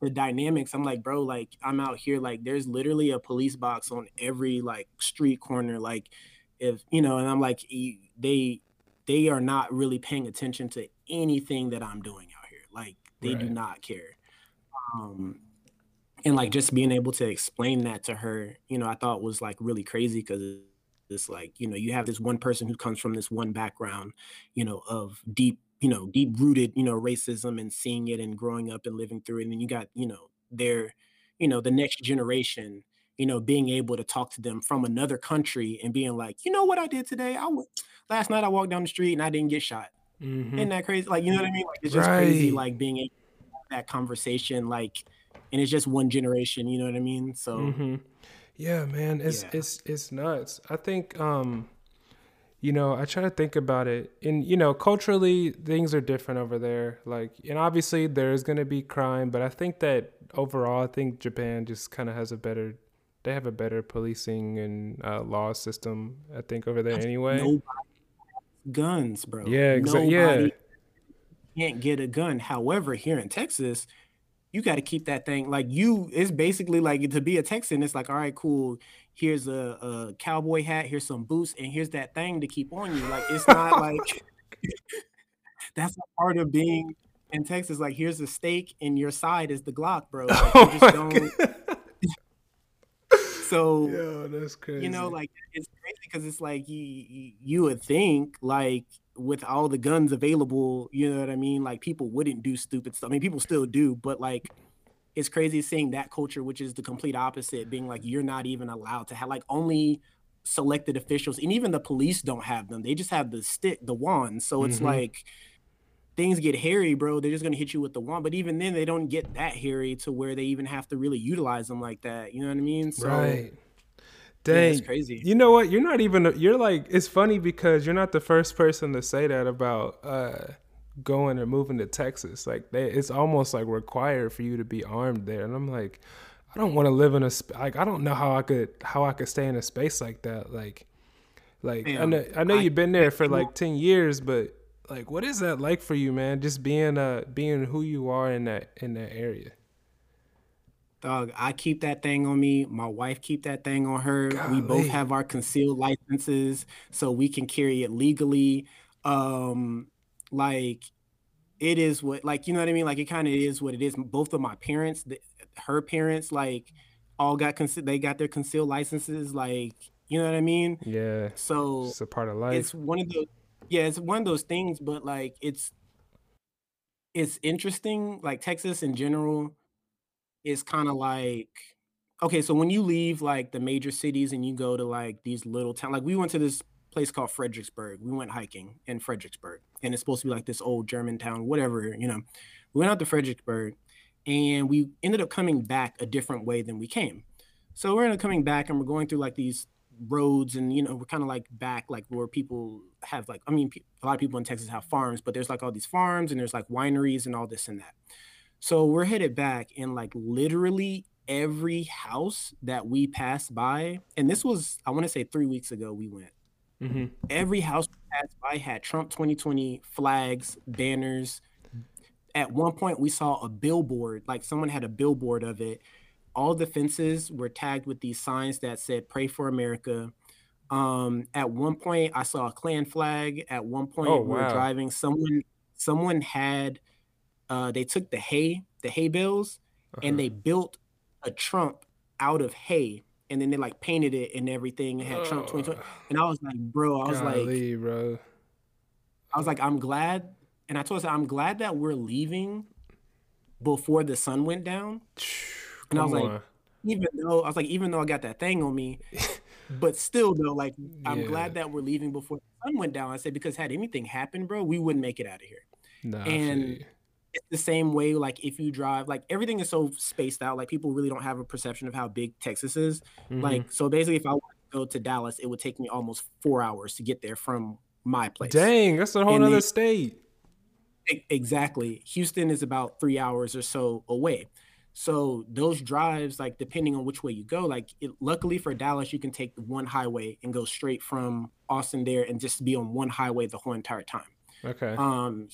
the dynamics. I'm like, bro, like I'm out here, like there's literally a police box on every like street corner, like if you know, and I'm like, they are not really paying attention to anything that I'm doing out here, like they right. do not care. And like just being able to explain that to her, you know, I thought was like really crazy, because it's like, you know, you have this one person who comes from this one background, you know, of deep rooted, you know, racism and seeing it and growing up and living through it, and then you got, you know, their, you know, the next generation, you know, being able to talk to them from another country and being like, you know what I did today? Last night I walked down the street and I didn't get shot. Mm-hmm. Isn't that crazy? Like, you know what I mean? Like, it's just right. crazy, like being able to have that conversation, like, and it's just one generation, you know what I mean? So, mm-hmm. yeah, man, it's nuts. I think, you know, I try to think about it, and you know, culturally things are different over there. Like, and obviously there is going to be crime, but I think that overall, I think Japan just kind of has they have a better policing and law system, I think, over there anyway. Nobody guns, bro. Yeah, exactly. Nobody can't get a gun. However, here in Texas, you got to keep that thing like you. It's basically like to be a Texan. It's like, all right, cool. Here's a cowboy hat. Here's some boots, and here's that thing to keep on you. Like it's not like that's a part of being in Texas. Like here's a stake, and your side is the Glock, bro. Like, oh, you just don't. So, yo, that's crazy. You know, like, it's crazy because it's like you would think, like, with all the guns available, you know what I mean? Like, people wouldn't do stupid stuff. I mean, people still do, but, like, it's crazy seeing that culture, which is the complete opposite, being like, you're not even allowed to have, like, only selected officials, and even the police don't have them. They just have the wand. So it's mm-hmm. like, things get hairy, bro. They're just going to hit you with the wand. But even then, they don't get that hairy to where they even have to really utilize them like that. You know what I mean? So, right. Dang. It's crazy. You know what? You're not even, you're like, it's funny because you're not the first person to say that about going or moving to Texas. Like, it's almost like required for you to be armed there. And I'm like, I don't want to live in a, like, I don't know how I could stay in a space like that. Like, damn, I know you've been there for like 10 years, but like, what is that like for you, man? Just being who you are in that area. Dog, I keep that thing on me. My wife keep that thing on her. Golly. We both have our concealed licenses, so we can carry it legally. Like, it is what, like, you know what I mean? Like, it kind of is what it is. Both of my parents, her parents, like, all got they got their concealed licenses, like, you know what I mean? Yeah. So it's a part of life. It's one of those, yeah, it's one of those things, but like it's interesting. Like, Texas in general is kind of like, okay, so when you leave like the major cities and you go to like these little towns, like we went to this place called Fredericksburg. We went hiking in Fredericksburg, and it's supposed to be like this old German town, whatever, you know. We went out to Fredericksburg, and we ended up coming back a different way than we came. So we're coming back, and we're going through like these roads, and, you know, we're kind of like back, like where people have like, I mean, a lot of people in Texas have farms, but there's like all these farms, and there's like wineries and all this and that. So we're headed back, and like literally every house that we passed by, and this was, I want to say 3 weeks ago we went, mm-hmm. Every house passed by had Trump 2020 flags, banners. At one point we saw a billboard, like someone had a billboard of it. All the fences were tagged with these signs that said "Pray for America." At one point I saw a Klan flag. At one point, oh, wow, we were driving, someone had they took the hay bales, uh-huh, and they built a Trump out of hay. And then they like painted it and everything. It had Trump 2020. And I was like, bro, I was like, I'm glad. And I told her, I'm glad that we're leaving before the sun went down. And I was like, even though I got that thing on me, but still though, like, I'm glad that we're leaving before the sun went down. I said, because had anything happened, bro, we wouldn't make it out of here. Nah, and it's the same way, like, if you drive, like, everything is so spaced out, like, people really don't have a perception of how big Texas is. Mm-hmm. Like, so basically, if I want to go to Dallas, it would take me almost 4 hours to get there from my place. Dang, that's a whole other state. Exactly. Houston is about 3 hours or so away. So those drives, like, depending on which way you go, like, luckily for Dallas, you can take one highway and go straight from Austin there and just be on one highway the whole entire time. Okay.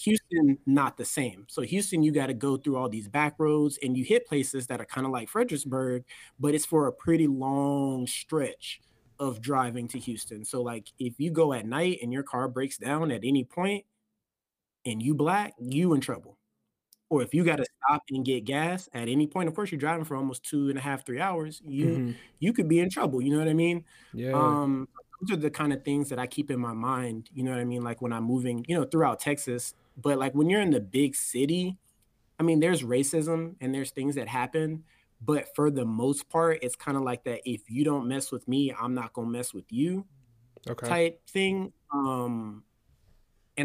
Houston, not the same. So Houston, you got to go through all these back roads, and you hit places that are kind of like Fredericksburg, but it's for a pretty long stretch of driving to Houston. So like, if you go at night and your car breaks down at any point and you black, you in trouble. Or if you got to stop and get gas at any point, of course you're driving for almost 2.5, 3 hours, you could be in trouble. You know what I mean? Yeah. Those are the kind of things that I keep in my mind, you know what I mean? Like when I'm moving, you know, throughout Texas, but like when you're in the big city, I mean, there's racism and there's things that happen, but for the most part, it's kind of like that. If you don't mess with me, I'm not going to mess with you, okay, type thing. And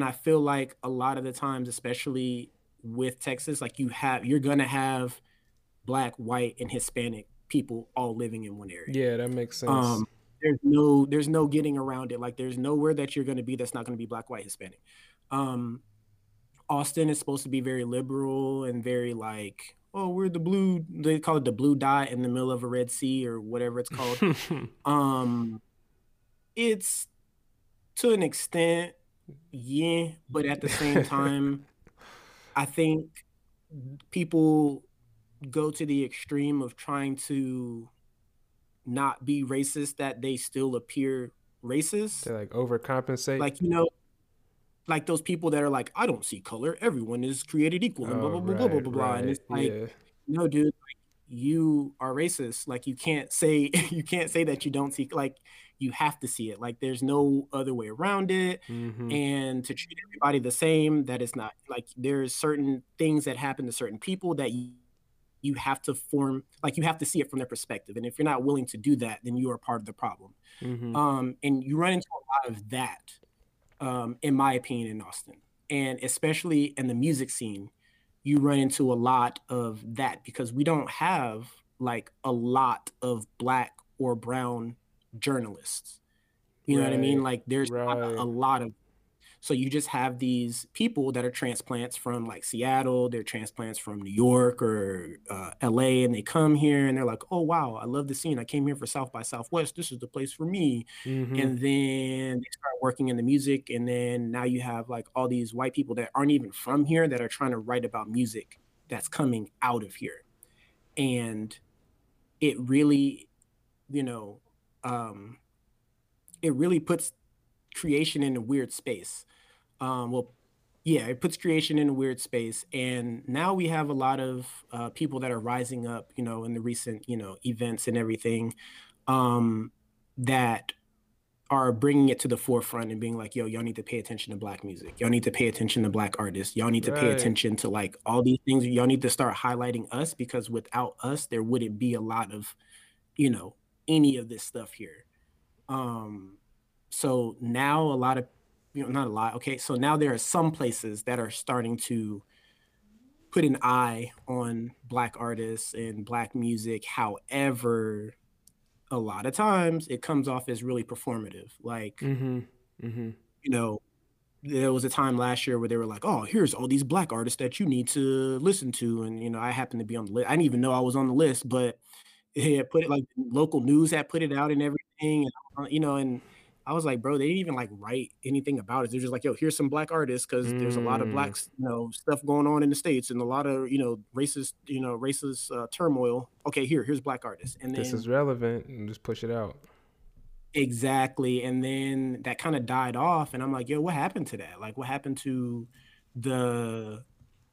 I feel like a lot of the times, especially with Texas, like you're going to have black, white, and Hispanic people all living in one area. Yeah, that makes sense. There's no getting around it. Like there's nowhere that you're going to be that's not going to be black, white, Hispanic. Austin is supposed to be very liberal and very like, oh, we're the blue. They call it the blue dot in the middle of a Red Sea or whatever it's called. It's to an extent, yeah, but at the same time, I think people go to the extreme of trying to not be racist that they still appear racist. They like overcompensate. Like, you know, like those people that are like, I don't see color. Everyone is created equal and blah, blah, blah, blah, blah, blah. And it's like, no, dude, like, you are racist. Like you can't say that you don't see, like you have to see it. Like there's no other way around it. Mm-hmm. And to treat everybody the same, that is not, like there's certain things that happen to certain people that you have to form, like you have to see it from their perspective. And if you're not willing to do that, then you are part of the problem. Mm-hmm. And you run into a lot of that, in my opinion, in Austin. And especially in the music scene, you run into a lot of that because we don't have like a lot of black or brown journalists. You know what I mean? Like there's not a lot of. So you just have these people that are transplants from like Seattle, they're transplants from New York or LA, and they come here and they're like, oh, wow, I love the scene. I came here for South by Southwest. This is the place for me. Mm-hmm. And then they start working in the music. And then now you have like all these white people that aren't even from here that are trying to write about music that's coming out of here. And it really, you know, it really puts creation in a weird space. Well, Yeah, it puts creation in a weird space. And now we have a lot of people that are rising up, you know, in the recent, you know, events and everything that are bringing it to the forefront and being like, yo, y'all need to pay attention to Black music. Y'all need to pay attention to Black artists. Y'all need to pay attention to like all these things. Y'all need to start highlighting us, because without us, there wouldn't be a lot of, you know, any of this stuff here. So now a lot of, you know, not a lot. Okay. So now there are some places that are starting to put an eye on Black artists and Black music. However, a lot of times it comes off as really performative. Like, you know, there was a time last year where they were like, oh, here's all these Black artists that you need to listen to. And, you know, I happened to be on the list. I didn't even know I was on the list, but it put it like local news had put it out and everything, and, you know, and I was like, bro, they didn't even like write anything about it. They're just like, yo, here's some Black artists, because there's a lot of Black, you know, stuff going on in the States, and a lot of, you know, racist turmoil. Okay, here's Black artists, and then, this is relevant, and just push it out. Exactly, and then that kind of died off, and I'm like, yo, what happened to that? Like, what happened to the,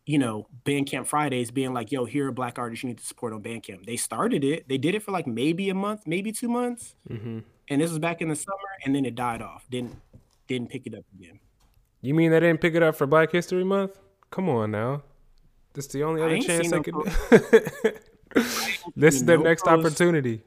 you know, Bandcamp Fridays being like, yo, here are Black artists you need to support on Bandcamp? They started it. They did it for like maybe a month, maybe 2 months. And this was back in the summer, and then it died off. Didn't pick it up again. You mean they didn't pick it up for Black History Month? Come on now. This is the only other chance they could. This is their next opportunity.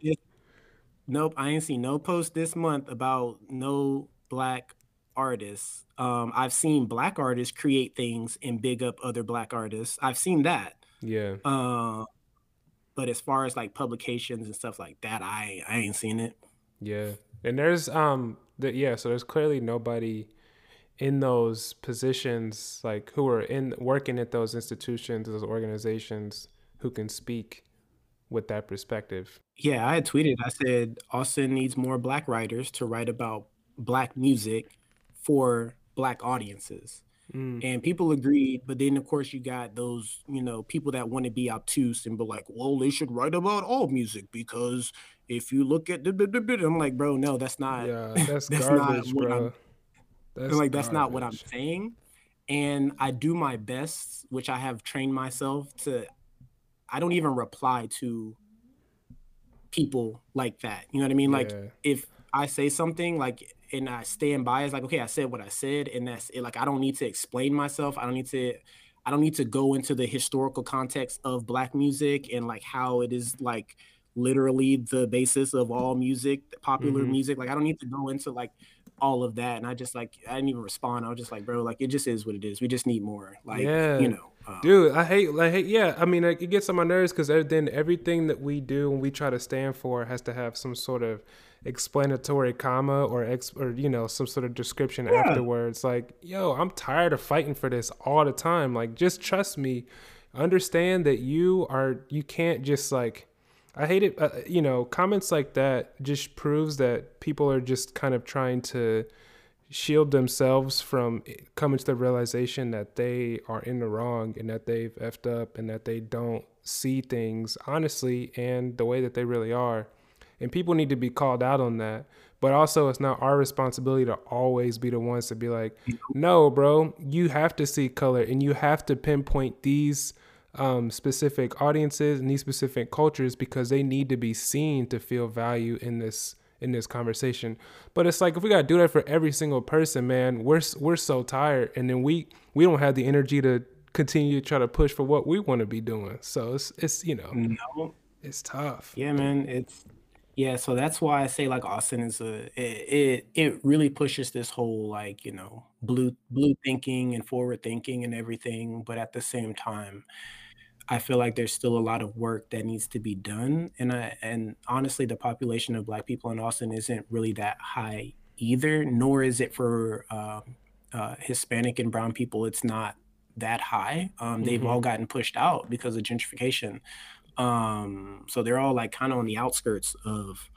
Nope, I ain't seen no post this month about no Black artists. I've seen Black artists create things and big up other Black artists. I've seen that. Yeah. But as far as like publications and stuff like that, I ain't seen it. Yeah. And there's so there's clearly nobody in those positions, like who are in working at those institutions, those organizations, who can speak with that perspective. Yeah, I had tweeted, I said Austin needs more Black writers to write about Black music for Black audiences. And people agreed, but then of course you got those, you know, people that want to be obtuse and be like, well, they should write about all music, because if you look at I'm like, bro, no, that's not, that's garbage, bro. That's like, that's not what I'm saying. And I do my best, which I have trained myself to, I don't even reply to people like that. You know what I mean? Like if I say something like, and I stand by, it's like, okay, I said what I said, and that's it. Like, I don't need to explain myself. I don't need to go into the historical context of Black music and like how it is like literally the basis of all music, popular music. Like, I don't need to go into like all of that. And I just like, I didn't even respond. I was just like, bro, like it just is what it is. We just need more. Like, you know, dude, I hate. Yeah. I mean, like, it gets on my nerves, because then everything that we do and we try to stand for has to have some sort of explanatory comma or you know, some sort of description afterwards. Like, yo, I'm tired of fighting for this all the time. Like, just trust me, understand that you can't just like, I hate it. You know, comments like that just proves that people are just kind of trying to shield themselves from coming to the realization that they are in the wrong and that they've effed up and that they don't see things honestly and the way that they really are. And people need to be called out on that. But also, it's not our responsibility to always be the ones to be like, no, bro, you have to see color and you have to pinpoint these specific audiences and these specific cultures, because they need to be seen to feel value in this conversation. But it's like, if we gotta do that for every single person, man, we're so tired, and then we don't have the energy to continue to try to push for what we want to be doing. So it's you know, it's tough. Yeah, man, it's yeah. So that's why I say like Austin is it really pushes this whole like, you know, blue thinking and forward thinking and everything, but at the same time, I feel like there's still a lot of work that needs to be done. And honestly, the population of Black people in Austin isn't really that high either, nor is it for Hispanic and brown people. It's not that high. They've all gotten pushed out because of gentrification. So they're all like kind of on the outskirts of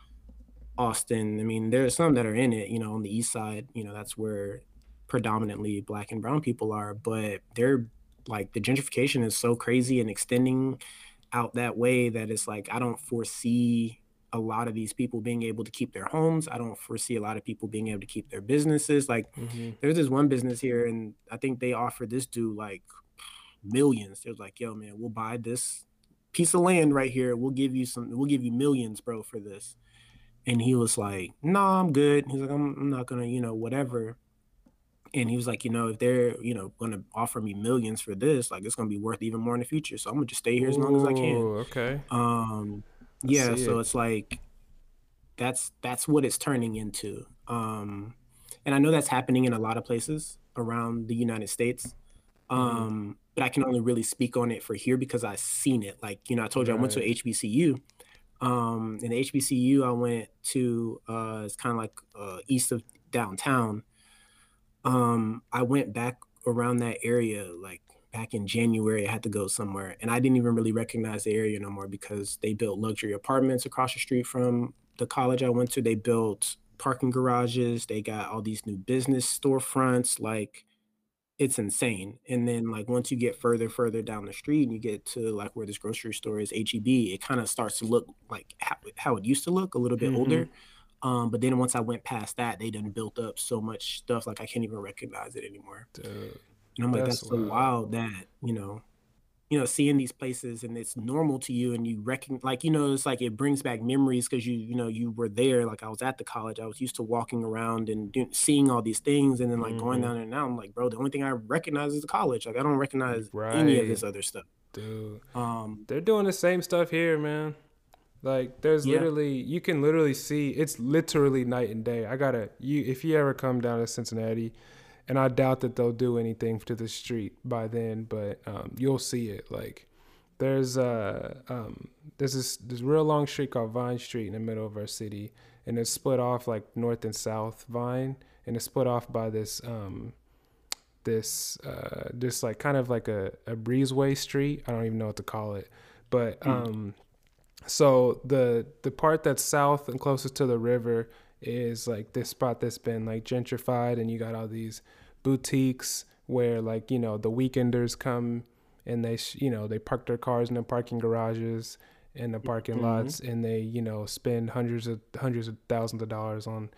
Austin. I mean, there are some that are in it, you know, on the east side, you know, that's where predominantly Black and brown people are, but they're like the gentrification is so crazy and extending out that way that it's like I don't foresee a lot of these people being able to keep their homes. I don't foresee a lot of people being able to keep their businesses. Like, there's this one business here, and I think they offered this dude like millions. It was like, yo, man, we'll buy this piece of land right here. We'll give you some. We'll give you millions, bro, for this. And he was like, no, I'm good. He's like, I'm not gonna, you know, whatever. And he was like, you know, if they're, you know, going to offer me millions for this, like, it's going to be worth even more in the future. So I'm going to just stay here as long as I can. Okay. Yeah. So it's like, that's what it's turning into. And I know that's happening in a lot of places around the United States. But I can only really speak on it for here because I've seen it. Like, you know, I told you I went to HBCU. And the HBCU I went to, it's kind of like east of downtown. I went back around that area, like back in January, I had to go somewhere and I didn't even really recognize the area no more because they built luxury apartments across the street from the college I went to. They built parking garages. They got all these new business storefronts. Like, it's insane. And then like, once you get further down the street and you get to like where this grocery store is, H-E-B, it kind of starts to look like how it used to look, a little bit older. But then once I went past that, they done built up so much stuff, like I can't even recognize it anymore. Dude, and I'm like, that's so wild that, you know, seeing these places and it's normal to you and you recognize, like, you know, it's like it brings back memories because, you know, you were there. Like I was at the college. I was used to walking around and seeing all these things and then like going down there now. I'm like, bro, the only thing I recognize is the college. Like I don't recognize any of this other stuff. Dude, they're doing the same stuff here, man. Like there's literally, you can literally see, it's literally night and day. If you ever come down to Cincinnati, and I doubt that they'll do anything to the street by then, but you'll see it. Like there's this real long street called Vine Street in the middle of our city, and it's split off like north and south Vine, and it's split off by this like kind of like a breezeway street. I don't even know what to call it, but so the part that's south and closest to the river is like this spot that's been like gentrified, and you got all these boutiques where like, you know, the weekenders come and they, you know, they park their cars in the parking garages and the parking lots, and they, you know, spend hundreds of thousands of dollars on,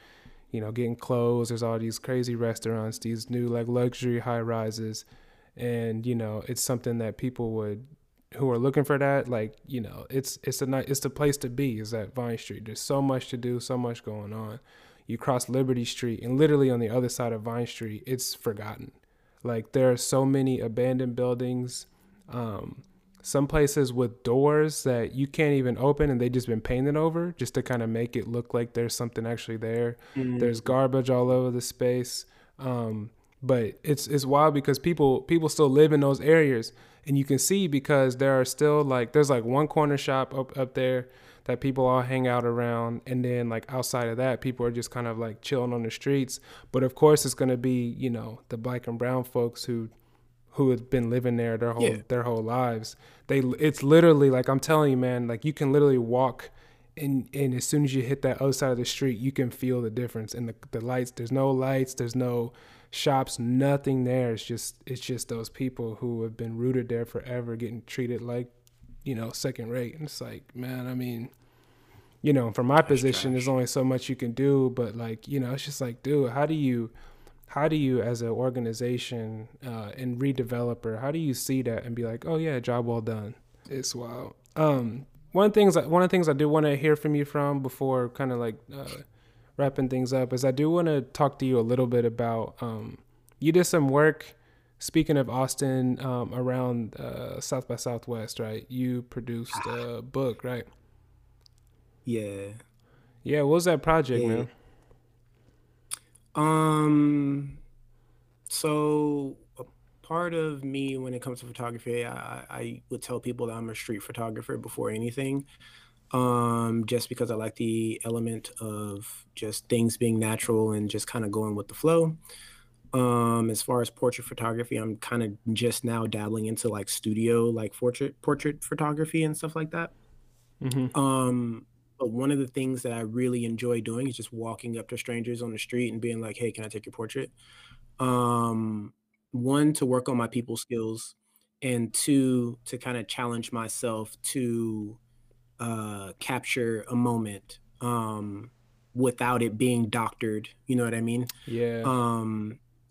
you know, getting clothes. There's all these crazy restaurants, these new like luxury high rises. And, you know, it's something that people who are looking for that, like, you know, it's the place to be, is at Vine Street. There's so much to do, so much going on. You cross Liberty Street and literally on the other side of Vine Street, it's forgotten. Like there are so many abandoned buildings, some places with doors that you can't even open and they've just been painted over just to kind of make it look like there's something actually there. There's garbage all over the space. But it's wild because people still live in those areas. And you can see because there are still like, there's like one corner shop up there that people all hang out around. And then like outside of that, people are just kind of like chilling on the streets. But of course it's going to be, you know, the black and brown folks who have been living there their whole lives. It's literally like, I'm telling you, man, like you can literally walk and as soon as you hit that other side of the street, you can feel the difference in the lights. There's no lights. There's no shops, nothing there. It's just those people who have been rooted there forever getting treated like, you know, second rate. And it's like, man, I mean, you know, from my position, there's only so much you can do, but like, you know, it's just like, dude, how do you as an organization and redeveloper, how do you see that and be like, oh yeah, job well done? It's wild. One of the things I do want to hear from you before kind of like wrapping things up is I do want to talk to you a little bit about, you did some work, speaking of Austin, around South by Southwest, right? You produced a book, right? Yeah. Yeah. What was that project, man? So part of me when it comes to photography, I would tell people that I'm a street photographer before anything. Just because I like the element of just things being natural and just kind of going with the flow. As far as portrait photography, I'm kind of just now dabbling into like studio, like portrait photography and stuff like that. But one of the things that I really enjoy doing is just walking up to strangers on the street and being like, hey, can I take your portrait? One, to work on my people skills, and two, to kind of challenge myself to capture a moment without it being doctored. You know what I mean? Yeah.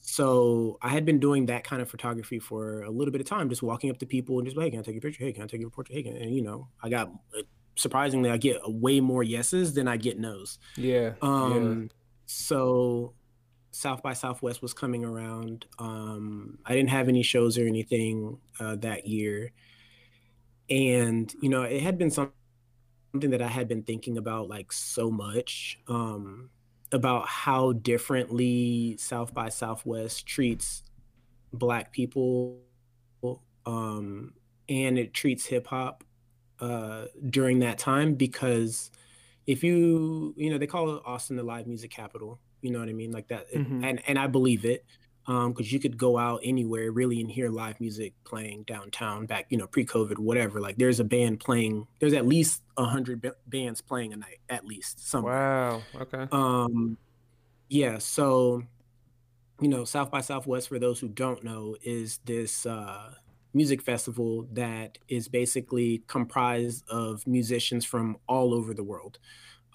So I had been doing that kind of photography for a little bit of time, just walking up to people and just like, hey, can I take your picture? Hey, can I take your portrait? Hey, and you know, I got, surprisingly, I get way more yeses than I get nos. Yeah. So South by Southwest was coming around. I didn't have any shows or anything that year. And, you know, it had been something that I had been thinking about like so much, about how differently South by Southwest treats Black people, and it treats hip hop during that time. Because if you know, they call Austin the live music capital, you know what I mean? Like that. Mm-hmm. And I believe it, because you could go out anywhere really and hear live music playing downtown back, you know, pre-COVID, whatever. Like there's a band playing, there's at least 100 bands playing a night, at least somewhere. Wow, okay. Yeah, so, you know, South by Southwest, for those who don't know, is this music festival that is basically comprised of musicians from all over the world.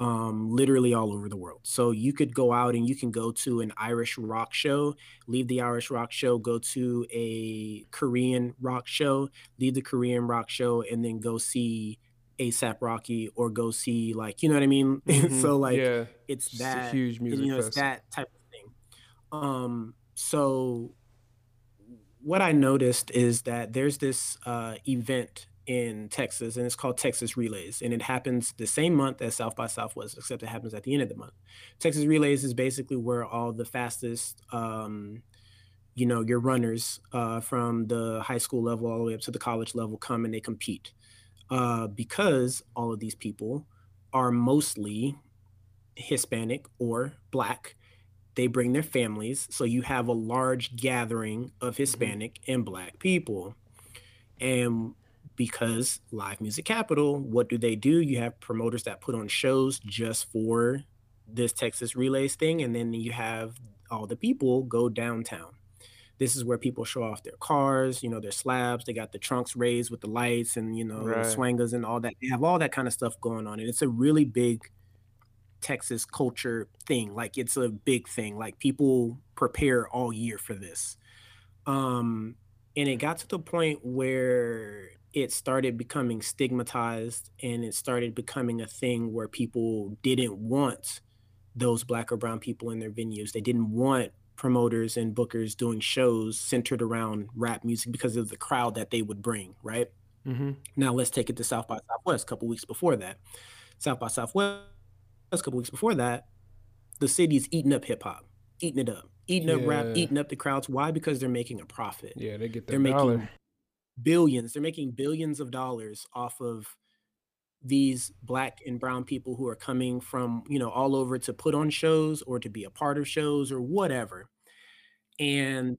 Literally all over the world. So you could go out and you can go to an Irish rock show, leave the Irish rock show, go to a Korean rock show, leave the Korean rock show, and then go see ASAP Rocky or go see, like, you know what I mean? Mm-hmm. So like, yeah. It's that, a huge music, you know, it's that type of thing. So what I noticed is that there's this event in Texas, and it's called Texas Relays, and it happens the same month as South by Southwest, except it happens at the end of the month. Texas Relays is basically where all the fastest, you know, your runners from the high school level all the way up to the college level come and they compete, because all of these people are mostly Hispanic or Black. They bring their families, so you have a large gathering of Hispanic mm-hmm. and Black people. And because live music capital, what do? You have promoters that put on shows just for this Texas Relays thing, and then you have all the people go downtown. This is where people show off their cars, you know, their slabs. They got the trunks raised with the lights and, you know, right. Swangas and all that. They have all that kind of stuff going on, and it's a really big Texas culture thing. Like, it's a big thing. Like, people prepare all year for this. And it got to the point where it started becoming stigmatized, and it started becoming a thing where people didn't want those Black or brown people in their venues. They didn't want promoters and bookers doing shows centered around rap music because of the crowd that they would bring, right? Mm-hmm. Now let's take it to South by Southwest a couple weeks before that. South by Southwest, a couple weeks before that, the city's eating up hip hop, eating it up, eating up rap, eating up the crowds. Why? Because they're making a profit. Yeah, they get their dollar. They're making billions of dollars off of these Black and brown people who are coming from, you know, all over to put on shows or to be a part of shows or whatever. And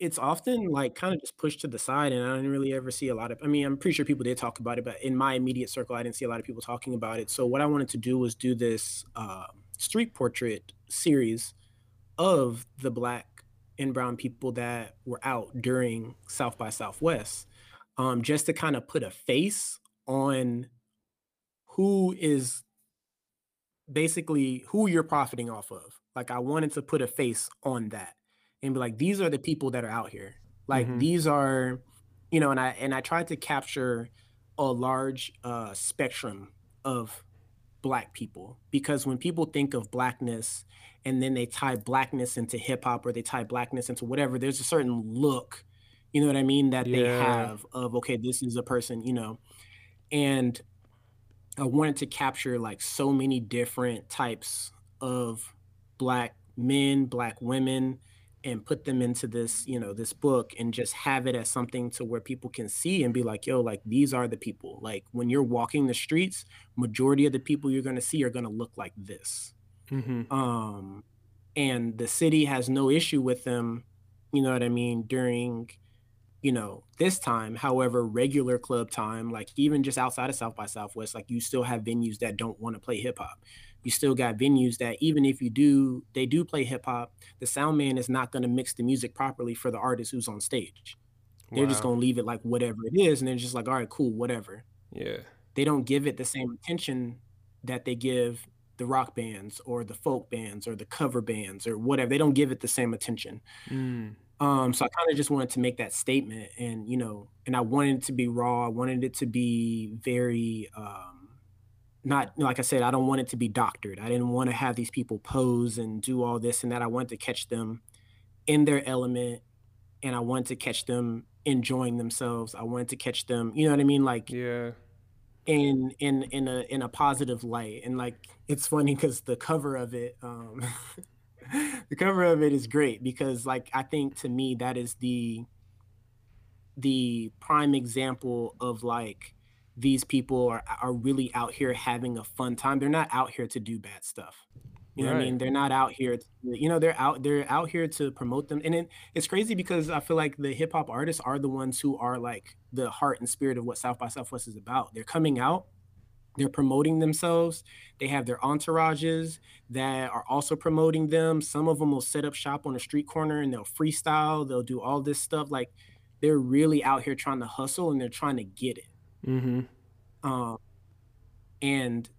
it's often like kind of just pushed to the side, and I didn't really ever see a lot of, I mean, I'm pretty sure people did talk about it, but in my immediate circle, I didn't see a lot of people talking about it. So what I wanted to do was do this street portrait series of the Black and brown people that were out during South by Southwest, just to kind of put a face on who is basically who you're profiting off of. Like, I wanted to put a face on that and be like, these are the people that are out here. Like, mm-hmm. these are, you know, and I tried to capture a large spectrum of Black people, because when people think of Blackness and then they tie Blackness into hip hop or they tie Blackness into whatever, there's a certain look, you know what I mean, that they have of, okay, this is a person, you know. And I wanted to capture like so many different types of Black men, Black women, and put them into this, you know, this book, and just have it as something to where people can see and be like, yo, like, these are the people. Like, when you're walking the streets, majority of the people you're going to see are going to look like this. Mm-hmm. And the city has no issue with them, you know what I mean, during, you know, this time. However, regular club time, like even just outside of South by Southwest, like you still have venues that don't want to play hip hop. You still got venues that even if you do, they do play hip hop, the sound man is not going to mix the music properly for the artist who's on stage. They're just going to leave it like whatever it is. And they're just like, all right, cool, whatever. Yeah. They don't give it the same attention that they give the rock bands or the folk bands or the cover bands or whatever. They don't give it the same attention. Mm. So I kind of just wanted to make that statement, and, you know, and I wanted it to be raw. I wanted it to be very, not, like I said, I don't want it to be doctored. I didn't want to have these people pose and do all this and that. I wanted to catch them in their element, and I wanted to catch them enjoying themselves. I wanted to catch them, you know what I mean? Like, yeah. In a positive light. And like, it's funny because the cover of it, the cover of it is great because, like, I think to me that is the prime example of, like, these people are really out here having a fun time. They're not out here to do bad stuff. You know what I mean? They're not out here to, you know, they're out here to promote them. And it's crazy because I feel like the hip hop artists are the ones who are, like, the heart and spirit of what South by Southwest is about. They're coming out, they're promoting themselves. They have their entourages that are also promoting them. Some of them will set up shop on a street corner and they'll freestyle. They'll do all this stuff. Like, they're really out here trying to hustle and they're trying to get it. Mm-hmm. And,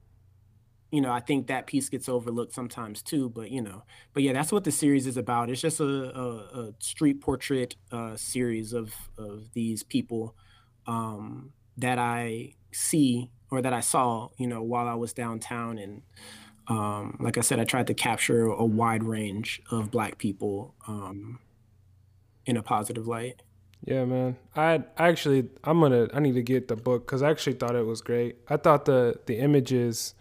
you know, I think that piece gets overlooked sometimes too, but, you know, but yeah, that's what the series is about. It's just a street portrait series of these people that I see, or that I saw, you know, while I was downtown. And like I said, I tried to capture a wide range of Black people in a positive light. Yeah, man. I need to get the book because I actually thought it was great. I thought the images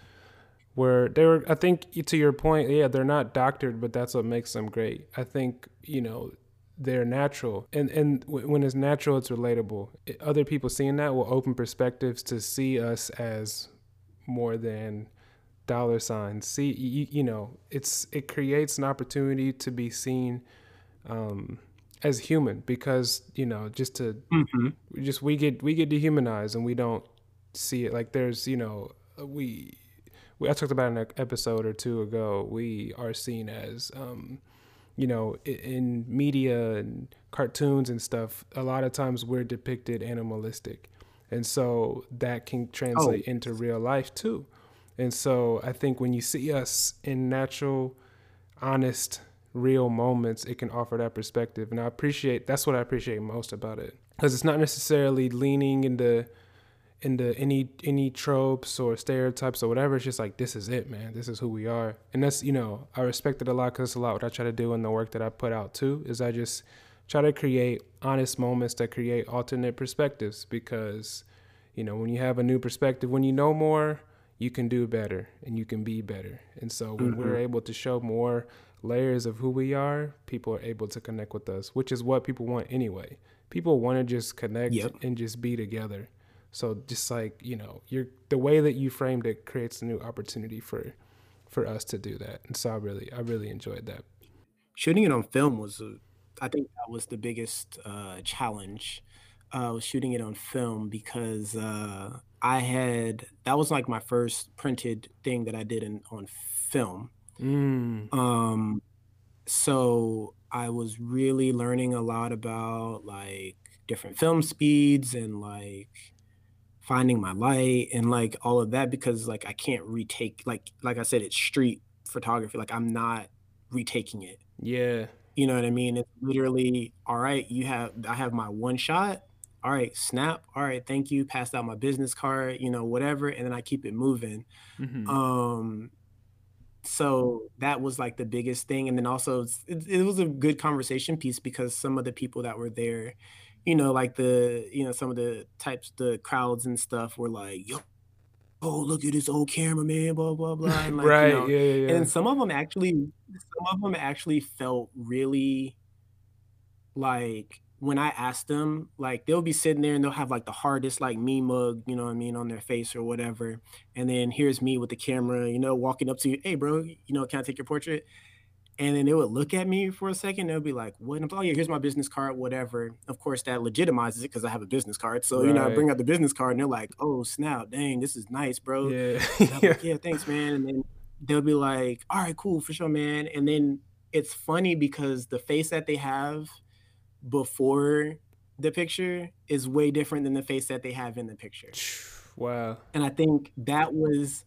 where they were, I think, to your point, yeah, they're not doctored, but that's what makes them great. I think, you know, they're natural. And when it's natural, it's relatable. Other people seeing that will open perspectives to see us as more than dollar signs. See, you know, it creates an opportunity to be seen as human because, you know, just to, mm-hmm. just we get dehumanized and we don't see it. Like, there's, you know, I talked about an episode or two ago, we are seen as, you know, in media and cartoons and stuff, a lot of times we're depicted animalistic. And so that can translate into real life too. And so I think when you see us in natural, honest, real moments, it can offer that perspective. And that's what I appreciate most about it. Because it's not necessarily leaning into any tropes or stereotypes or whatever. It's just like, this is it, man. This is who we are. And that's, you know, I respect it a lot because it's a lot what I try to do in the work that I put out too, is I just try to create honest moments that create alternate perspectives because, you know, when you have a new perspective, when you know more, you can do better and you can be better. And so when mm-hmm. we're able to show more layers of who we are, people are able to connect with us, which is what people want anyway. People want to just connect yep. and just be together. So just like, you know, the way that you framed it creates a new opportunity for us to do that. And so I really enjoyed that. Shooting it on film I think that was the biggest challenge, was shooting it on film because that was like my first printed thing that I did on film. Mm. So I was really learning a lot about, like, different film speeds and, like, finding my light and, like, all of that, because, like, I can't retake, like I said, it's street photography. Like, I'm not retaking it. Yeah. You know what I mean? It's literally, all right, I have my one shot. All right, snap. All right, thank you. Passed out my business card, you know, whatever. And then I keep it moving. Mm-hmm. So that was, like, the biggest thing. And then also it was a good conversation piece because some of the people that were there, you know, like some of the crowds and stuff were like, yo, oh, look at this old cameraman, blah, blah, blah. And like, right, you know, yeah. And some of them actually felt really, like, when I asked them, like, they'll be sitting there and they'll have, like, the hardest, like, me mug, you know what I mean, on their face or whatever. And then here's me with the camera, you know, walking up to you, hey, bro, you know, can I take your portrait? And then they would look at me for a second. They'll be like, what? And I'm like, oh, yeah, here's my business card, whatever. Of course, that legitimizes it because I have a business card. So, right. You know, I bring out the business card and they're like, oh, snap, dang, this is nice, bro. Yeah. Like, yeah, thanks, man. And then they'll be like, all right, cool, for sure, man. And then it's funny because the face that they have before the picture is way different than the face that they have in the picture. Wow. And I think that was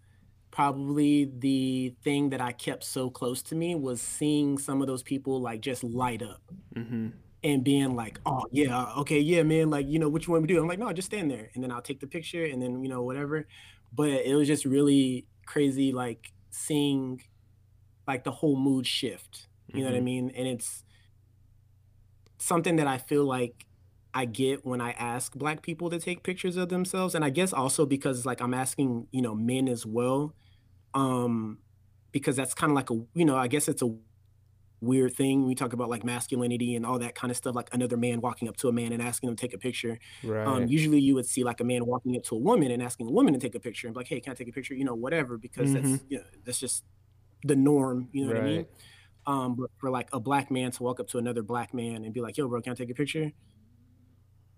probably the thing that I kept so close to me, was seeing some of those people like just light up and being like, oh yeah, okay, yeah, man, like, you know, what you want me to do? I'm like, no, just stand there. And then I'll take the picture and then, you know, whatever. But it was just really crazy, like seeing like the whole mood shift, you know what I mean? And it's something that I feel like I get when I ask Black people to take pictures of themselves. And I guess also because like I'm asking, you know, men as well, because that's kind of like a, you know, I guess it's a weird thing when we talk about like masculinity and all that kind of stuff, like another man walking up to a man and asking him to take a picture. Right. Usually you would see like a man walking up to a woman and asking a woman to take a picture and be like, hey, can I take a picture? You know, whatever, because that's, you know, that's just the norm, you know what I mean? But for like a Black man to walk up to another Black man and be like, yo, bro, can I take a picture?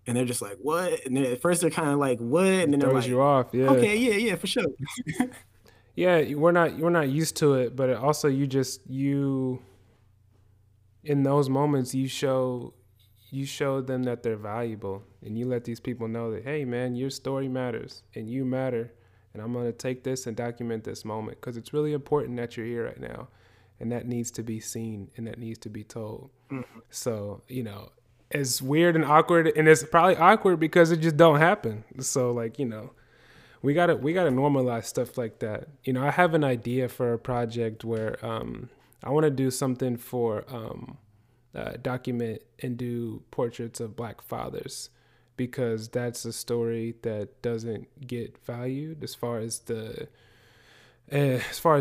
And they're just like, what? And at first they're kind of like, what? And then they're like, you off. Yeah. Okay, yeah, for sure. Yeah, we're not used to it, but it also you in those moments you show them that they're valuable, and you let these people know that, hey man, your story matters and you matter, and I'm going to take this and document this moment because it's really important that you're here right now, and that needs to be seen and that needs to be told. So, you know, it's weird and awkward, and it's probably awkward because it just don't happen. So like, you know, we gotta normalize stuff like that. You know, I have an idea for a project where I want to do something for document and do portraits of Black fathers, because that's a story that doesn't get valued as far as the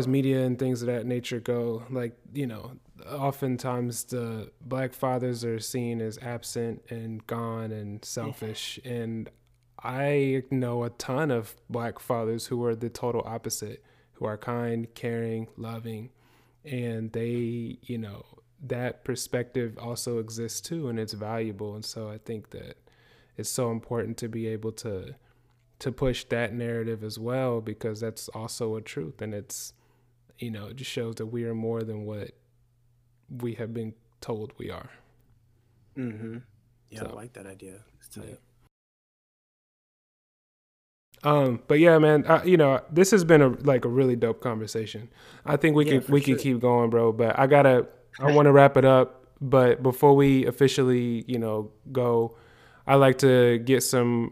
media and things of that nature go. Like, you know, oftentimes the Black fathers are seen as absent and gone and selfish. And I know a ton of Black fathers who are the total opposite, who are kind, caring, loving. And they, you know, that perspective also exists too, and it's valuable. And so I think that it's so important to be able to push that narrative as well, because that's also a truth. And it's, you know, it just shows that we are more than what we have been told we are. Yeah, so, I like that idea. But yeah, man, you know, this has been a really dope conversation. I think we can keep going, bro, but I want to wrap it up. But before we officially, you know, go, I like to get some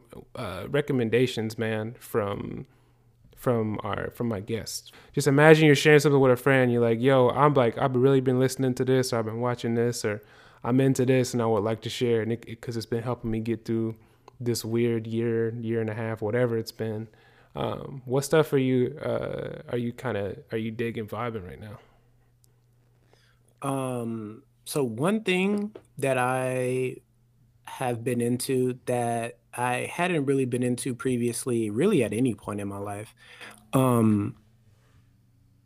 recommendations, man, from my guests. Just imagine you're sharing something with a friend. You're like, yo, I'm like, I've really been listening to this, or I've been watching this, or I'm into this, and I would like to share it because it's been helping me get through this weird year and a half, whatever it's been. What stuff are you digging, vibing right now? So one thing that I have been into that I hadn't really been into previously, really at any point in my life,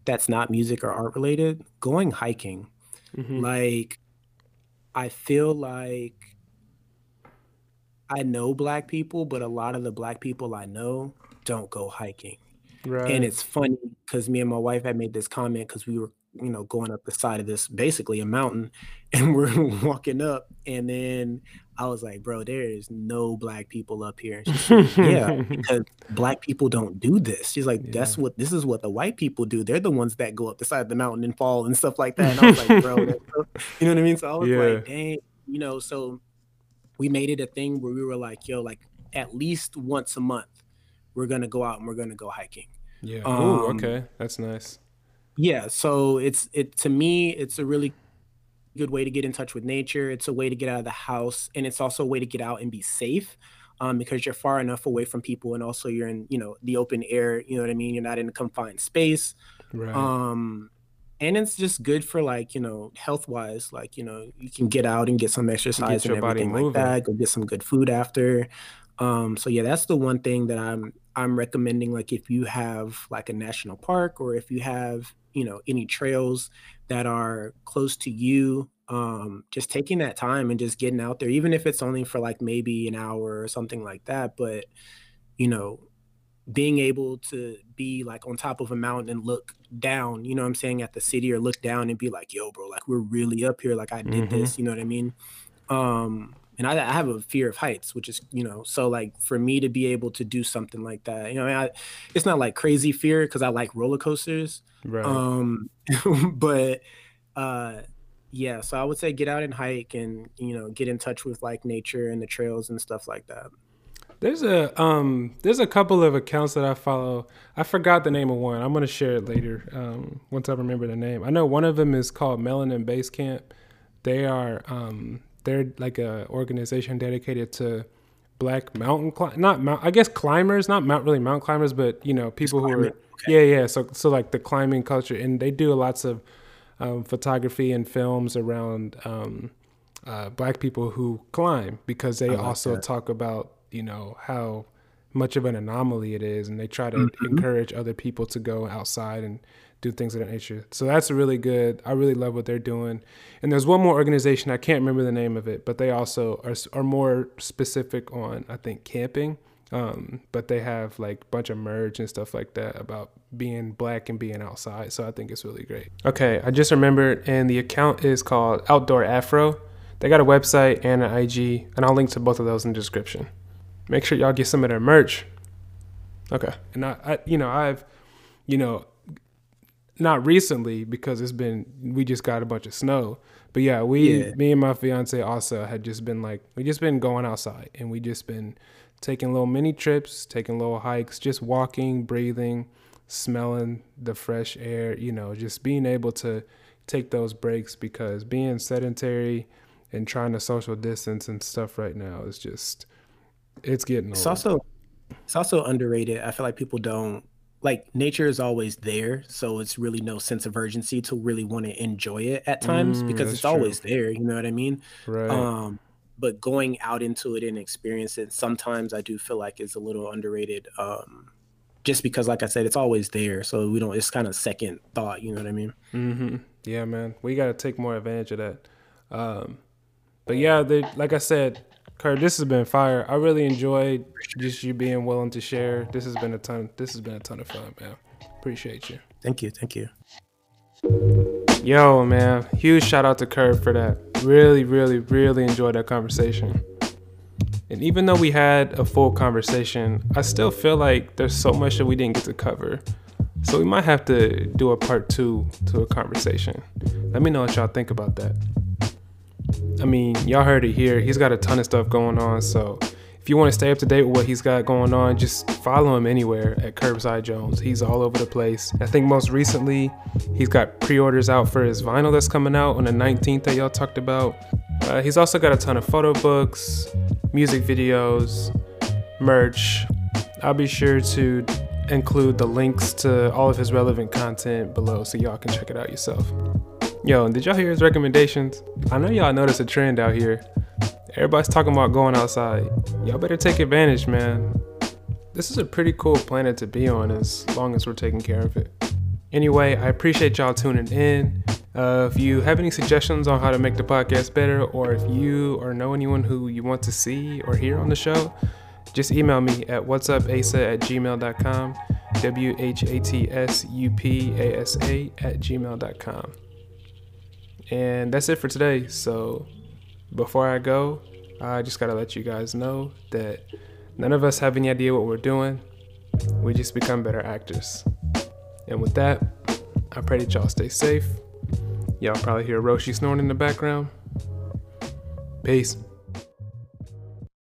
that's not music or art related, going hiking. Like, I feel like I know Black people, but a lot of the Black people I know don't go hiking. Right. And it's funny because me and my wife had made this comment, because we were, you know, going up the side of this, basically a mountain, and we're walking up, and then I was like, bro, there is no Black people up here. She's like, yeah, because Black people don't do this. She's like, this is what the white people do. They're the ones that go up the side of the mountain and fall and stuff like that. And I was like, bro, you know what I mean? So I was like, dang, you know, so we made it a thing where we were like, yo, like at least once a month, we're going to go out and we're going to go hiking. Yeah. Ooh, okay. That's nice. Yeah. So to me, it's a really good way to get in touch with nature. It's a way to get out of the house, and it's also a way to get out and be safe, because you're far enough away from people, and also you're in, you know, the open air, you know what I mean? You're not in a confined space. Right. And it's just good for, like, you know, health wise, like, you know, you can get out and get some exercise and everything like that, go get some good food after. So yeah, that's the one thing that I'm recommending. Like, if you have like a national park, or if you have, you know, any trails that are close to you, just taking that time and just getting out there, even if it's only for like maybe an hour or something like that. But, you know, being able to be like on top of a mountain and look down, you know what I'm saying, at the city, or look down and be like, yo, bro, like, we're really up here. Like, I did this, you know what I mean? And I have a fear of heights, which is, you know, so like for me to be able to do something like that, you know, I mean, it's not like crazy fear because I like roller coasters. Right. Yeah, so I would say get out and hike and, you know, get in touch with like nature and the trails and stuff like that. There's a couple of accounts that I follow. I forgot the name of one. I'm going to share it later once I remember the name. I know one of them is called Melanin Base Camp. They are they're like a organization dedicated to Black mountain climbers, but you know, people who are so like the climbing culture, and they do lots of photography and films around Black people who climb, because they also talk about, you know, how much of an anomaly it is, and they try to encourage other people to go outside and do things of that nature. So that's really good. I really love what they're doing. And there's one more organization, I can't remember the name of it, but they also are more specific on, I think, camping. But they have like a bunch of merch and stuff like that about being Black and being outside. So I think it's really great. Okay, I just remembered, and the account is called Outdoor Afro. They got a website and an IG, and I'll link to both of those in the description. Make sure y'all get some of their merch. Okay. And I've not recently, because it's been, we just got a bunch of snow, but me and my fiance also had just been like, we just been going outside, and we just been taking little mini trips, taking little hikes, just walking, breathing, smelling the fresh air, you know, just being able to take those breaks, because being sedentary and trying to social distance and stuff right now is just, it's getting old. It's also underrated. I feel like people don't, like, nature is always there, so it's really no sense of urgency to really want to enjoy it at times, because it's always there, you know what I mean? Right. But going out into it and experience it, sometimes I do feel like it's a little underrated, just because, like I said, it's always there, so we don't, it's kind of second thought, you know what I mean? Mm-hmm. Yeah, man, we got to take more advantage of that. But yeah, like I said, Kurt, this has been fire. I really enjoyed just you being willing to share. This has been a ton of fun, man. Appreciate you. Thank you. Yo, man. Huge shout out to Kurt for that. Really, really, really enjoyed that conversation. And even though we had a full conversation, I still feel like there's so much that we didn't get to cover. So we might have to do a part 2 to a conversation. Let me know what y'all think about that. I mean, y'all heard it here. He's got a ton of stuff going on. So if you want to stay up to date with what he's got going on, just follow him anywhere at Curbside Jones. He's all over the place. I think most recently, he's got pre-orders out for his vinyl that's coming out on the 19th that y'all talked about. He's also got a ton of photo books, music videos, merch. I'll be sure to include the links to all of his relevant content below so y'all can check it out yourself. Yo, did y'all hear his recommendations? I know y'all noticed a trend out here. Everybody's talking about going outside. Y'all better take advantage, man. This is a pretty cool planet to be on, as long as we're taking care of it. Anyway, I appreciate y'all tuning in. If you have any suggestions on how to make the podcast better, or if you or know anyone who you want to see or hear on the show, just email me at whatsupasa@gmail.com, whatsuppasa@gmail.com. And that's it for today. So before I go, I just got to let you guys know that none of us have any idea what we're doing. We just become better actors. And with that, I pray that y'all stay safe. Y'all probably hear Roshi snoring in the background. Peace.